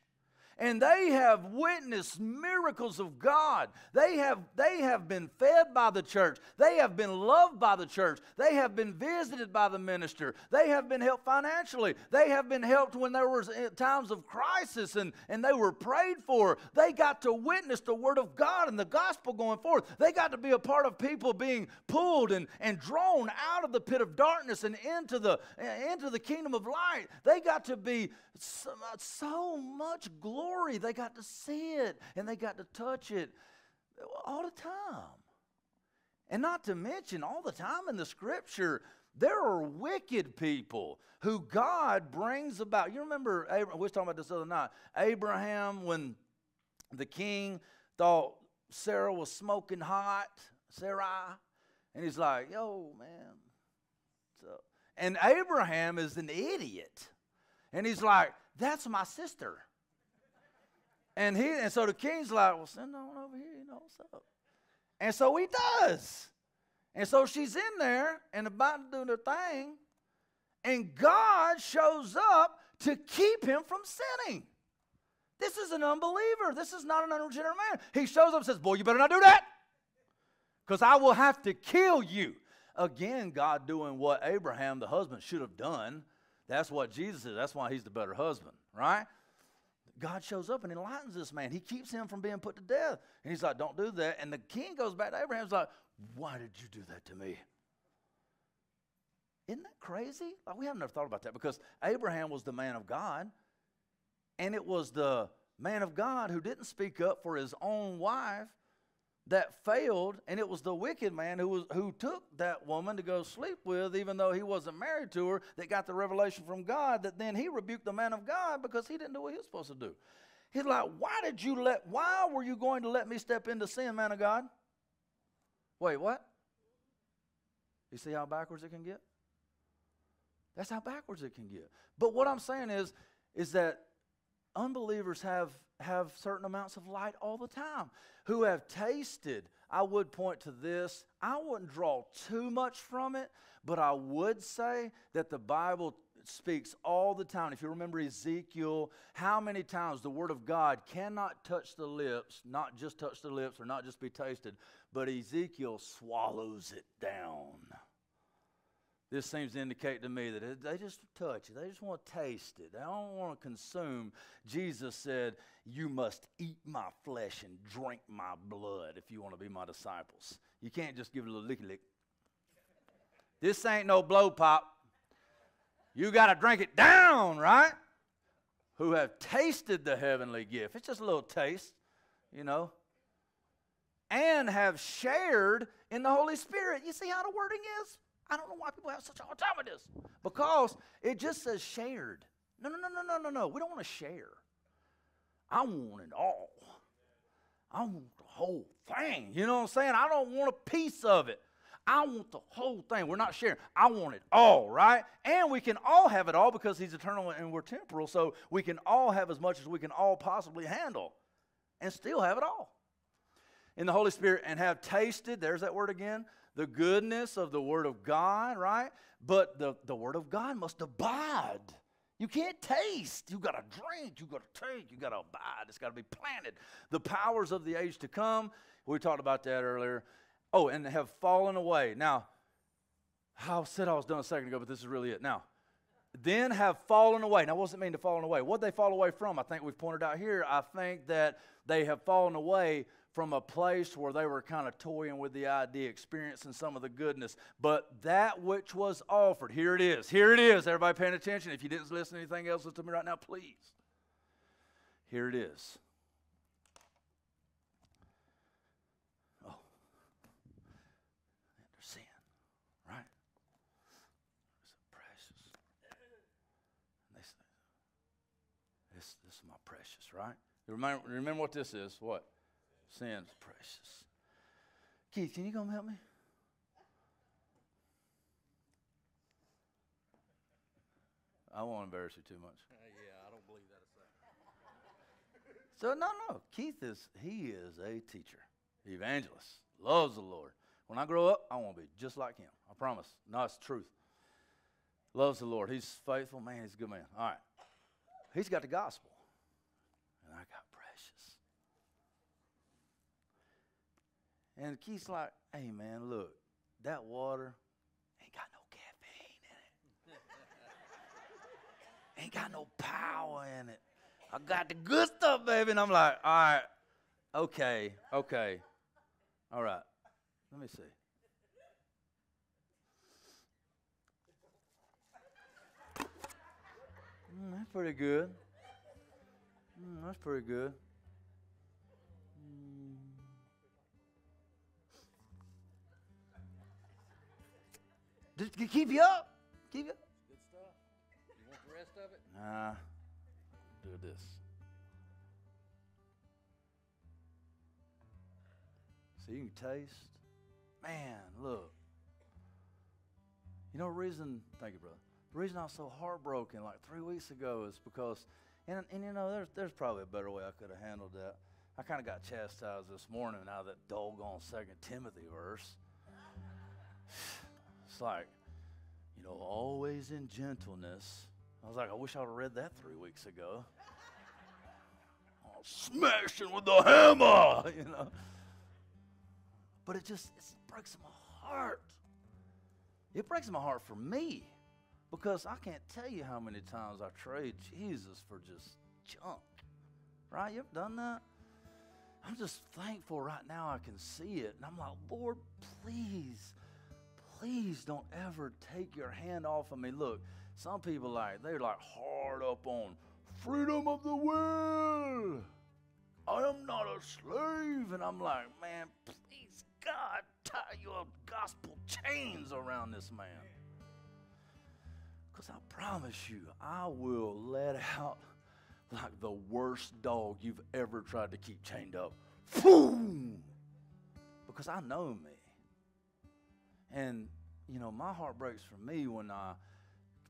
and they have witnessed miracles of God. They have, they have been fed by the church. They have been loved by the church. They have been visited by the minister. They have been helped financially. They have been helped when there were times of crisis, and, and they were prayed for. They got to witness the Word of God and the gospel going forth. They got to be a part of people being pulled and, and drawn out of the pit of darkness and into the, into the kingdom of light. They got to be so, so much glory. They got to see it, and they got to touch it all the time. And not to mention, all the time in the Scripture, there are wicked people who God brings about. You remember, Abraham, we were talking about this the other night, Abraham, when the king thought Sarah was smoking hot, Sarai, and he's like, yo, man, what's up? And Abraham is an idiot, and he's like, that's my sister. And he, and so the king's like, well, send her on over here, you know, what's up? And so he does. And so she's in there and about to do their thing, and God shows up to keep him from sinning. This is an unbeliever. This is not an unregenerate man. He shows up and says, boy, you better not do that, because I will have to kill you. Again, God doing what Abraham, the husband, should have done. That's what Jesus is. That's why he's the better husband, right? God shows up and enlightens this man. He keeps him from being put to death. And he's like, don't do that. And the king goes back to Abraham. He's like, why did you do that to me? Isn't that crazy? Like, we haven't ever thought about that, because Abraham was the man of God. And it was the man of God who didn't speak up for his own wife that failed, and it was the wicked man who, was, who took that woman to go sleep with, even though he wasn't married to her, that got the revelation from God, that then he rebuked the man of God because he didn't do what he was supposed to do. He's like, why did you let, why were you going to let me step into sin, man of God? Wait, what? You see how backwards it can get? That's how backwards it can get. But what I'm saying is, is that unbelievers have, have certain amounts of light all the time, who have tasted. I would point to this. I wouldn't draw too much from it, but I would say that the Bible speaks all the time. If you remember Ezekiel, how many times the word of God cannot touch the lips, not just touch the lips or not just be tasted, but Ezekiel swallows it down. This seems to indicate to me that they just touch it. They just want to taste it. They don't want to consume. Jesus said, you must eat my flesh and drink my blood if you want to be my disciples. You can't just give it a little licky lick. This ain't no blow pop. You got to drink it down, right? Who have tasted the heavenly gift. It's just a little taste, you know. And have shared in the Holy Spirit. You see how the wording is? I don't know why people have such a hard time with this. Because it just says shared. No, no, no, no, no, no, no. We don't want to share. I want it all. I want the whole thing. You know what I'm saying? I don't want a piece of it. I want the whole thing. We're not sharing. I want it all, right? And we can all have it all because he's eternal and we're temporal. So we can all have as much as we can all possibly handle and still have it all. In the Holy Spirit, and have tasted, there's that word again, the goodness of the Word of God, right? But the, the Word of God must abide. You can't taste. You've got to drink. You've got to take. You've got to abide. It's got to be planted. The powers of the age to come. We talked about that earlier. Oh, and have fallen away. Now, I said I was done a second ago, but this is really it. Now, then have fallen away. Now, what does it mean to fallen away? What did they fall away from? I think we've pointed out here. I think that they have fallen away from a place where they were kind of toying with the idea, experiencing some of the goodness. But that which was offered, here it is, here it is. Everybody paying attention. If you didn't listen to anything else, listen to me right now, please. Here it is. Oh. And their sin, right? It's precious. This, this, this is my precious, right? You remember, remember what this is, what? Sin's precious. Keith, can you come help me? I won't embarrass you too much. Uh, yeah, I don't believe that a second. So, no, no. Keith is, he is a teacher, evangelist, loves the Lord. When I grow up, I want to be just like him. I promise. No, it's the truth. Loves the Lord. He's faithful. Man, he's a good man. All right. He's got the gospel. And I got precious. And Keith's like, hey, man, look, that water ain't got no caffeine in it. Ain't got no power in it. I got the good stuff, baby. And I'm like, all right, okay, okay. All right, let me see. Mm, that's pretty good. Mm, that's pretty good. Just keep you up. Keep you up. Good stuff. You want the rest of it? Nah. Do this. So you can taste. Man, look. You know the reason, thank you, brother. The reason I was so heartbroken like three weeks ago is because, and, and you know, there's, there's probably a better way I could have handled that. I kind of got chastised this morning out of that doggone Second Timothy verse. It's like, you know, always in gentleness. I was like, I wish I would have read that three weeks ago. I'll smash it with the hammer, you know. But it just, it breaks my heart. It breaks my heart for me because I can't tell you how many times I trade Jesus for just junk. Right? You ever done that? I'm just thankful right now I can see it. And I'm like, Lord, please. Please don't ever take your hand off of me. Look, some people like they're like hard up on freedom of the will. I am not a slave. And I'm like, man, please, God, tie your gospel chains around this man. Because I promise you, I will let out like the worst dog you've ever tried to keep chained up. Boom! Because I know me. And, you know, my heart breaks for me when I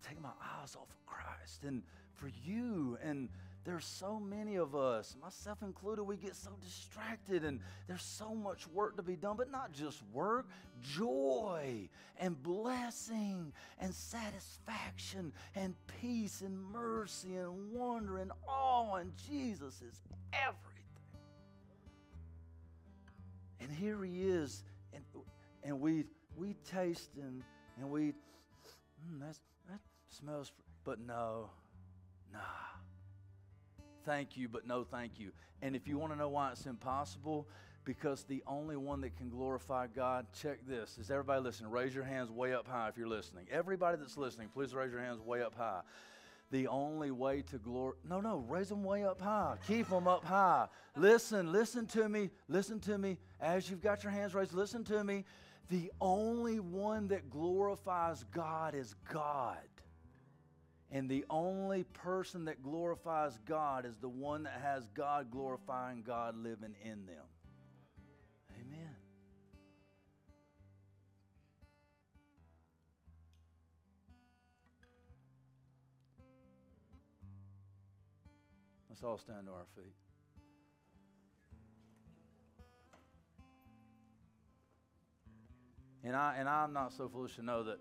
take my eyes off of Christ and for you. And there's so many of us, myself included, we get so distracted, and there's so much work to be done, but not just work, joy and blessing and satisfaction and peace and mercy and wonder and awe, and Jesus is everything. And here he is, and, and we we taste and, and we, mm, that's, that smells, but no, nah. Thank you, but no thank you. And if you want to know why it's impossible, because the only one that can glorify God, check this. Is everybody listening? Raise your hands way up high if you're listening. Everybody that's listening, please raise your hands way up high. The only way to glory, no, no, raise them way up high. Keep them up high. Listen, listen to me, listen to me. As you've got your hands raised, listen to me. The only one that glorifies God is God. And the only person that glorifies God is the one that has God glorifying God living in them. Amen. Let's all stand to our feet. And, I, and I'm not so foolish to know that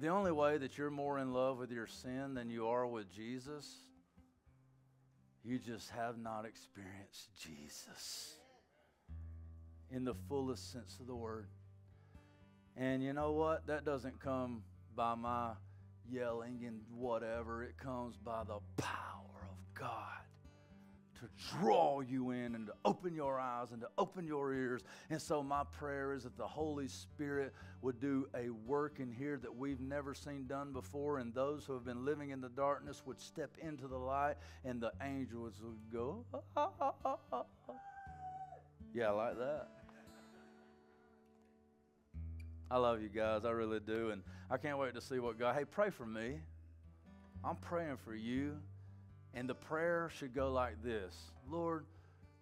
the only way that you're more in love with your sin than you are with Jesus, you just have not experienced Jesus in the fullest sense of the word. And you know what? That doesn't come by my yelling and whatever. It comes by the power of God to draw you in and to open your eyes and to open your ears. And so my prayer is that the Holy Spirit would do a work in here that we've never seen done before, and those who have been living in the darkness would step into the light, and the angels would go, ah, ah, ah, ah, ah. Yeah, I like that. I love you guys, I really do, and I can't wait to see what God, hey, pray for me. I'm praying for you. And the prayer should go like this. Lord,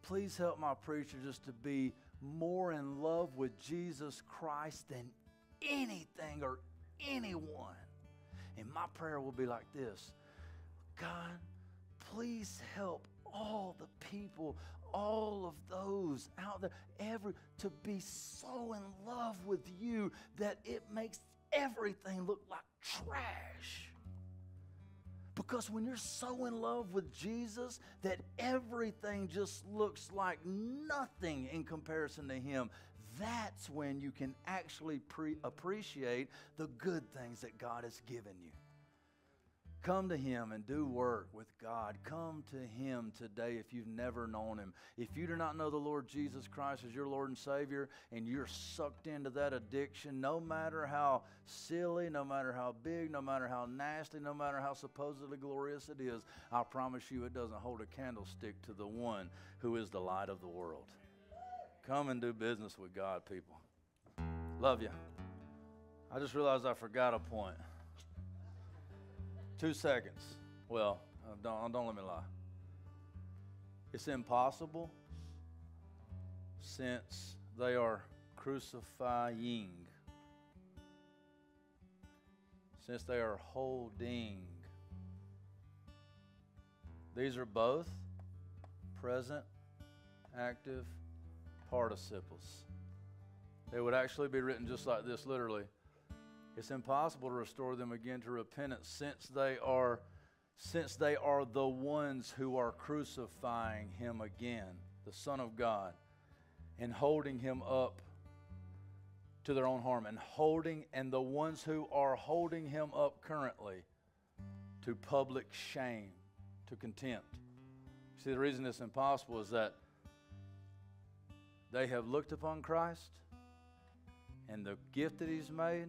please help my preacher just to be more in love with Jesus Christ than anything or anyone. And my prayer will be like this. God, please help all the people, all of those out there, every, to be so in love with you that it makes everything look like trash. Because when you're so in love with Jesus that everything just looks like nothing in comparison to him, that's when you can actually pre- appreciate the good things that God has given you. Come to him and do work with God. Come to him today if you've never known him. If you do not know the Lord Jesus Christ as your Lord and Savior, and you're sucked into that addiction, no matter how silly, no matter how big, no matter how nasty, no matter how supposedly glorious it is, I promise you it doesn't hold a candlestick to the one who is the light of the world. Come and do business with God, people. Love you. I just realized I forgot a point. Two seconds. Well, don't, don't let me lie. It's impossible since they are crucifying, since they are holding. These are both present, active participles. They would actually be written just like this, literally. It's impossible to restore them again to repentance since they are, since they are the ones who are crucifying him again, the Son of God, and holding him up to their own harm, and holding, and the ones who are holding him up currently to public shame, to contempt. See, the reason it's impossible is that they have looked upon Christ and the gift that he's made,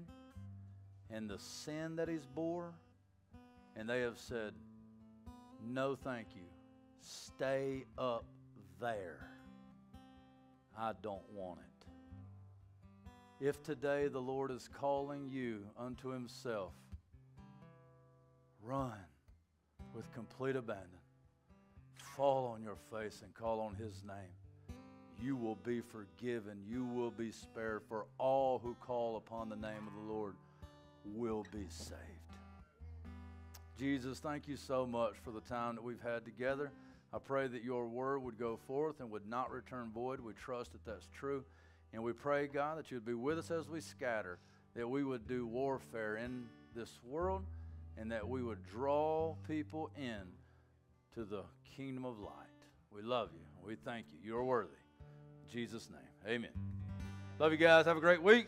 and the sin that he's bore, and they have said, no thank you. Stay up there. I don't want it. If today the Lord is calling you unto Himself, run with complete abandon. Fall on your face and call on His name. You will be forgiven. You will be spared. For all who call upon the name of the Lord will be saved. Jesus, thank you so much for the time that we've had together. I pray that your word would go forth and would not return void. We trust that that's true. And we pray, God, that you would be with us as we scatter, that we would do warfare in this world, and that we would draw people in to the kingdom of light. We love you. We thank you. You're worthy. In Jesus' name, amen. Love you guys. Have a great week.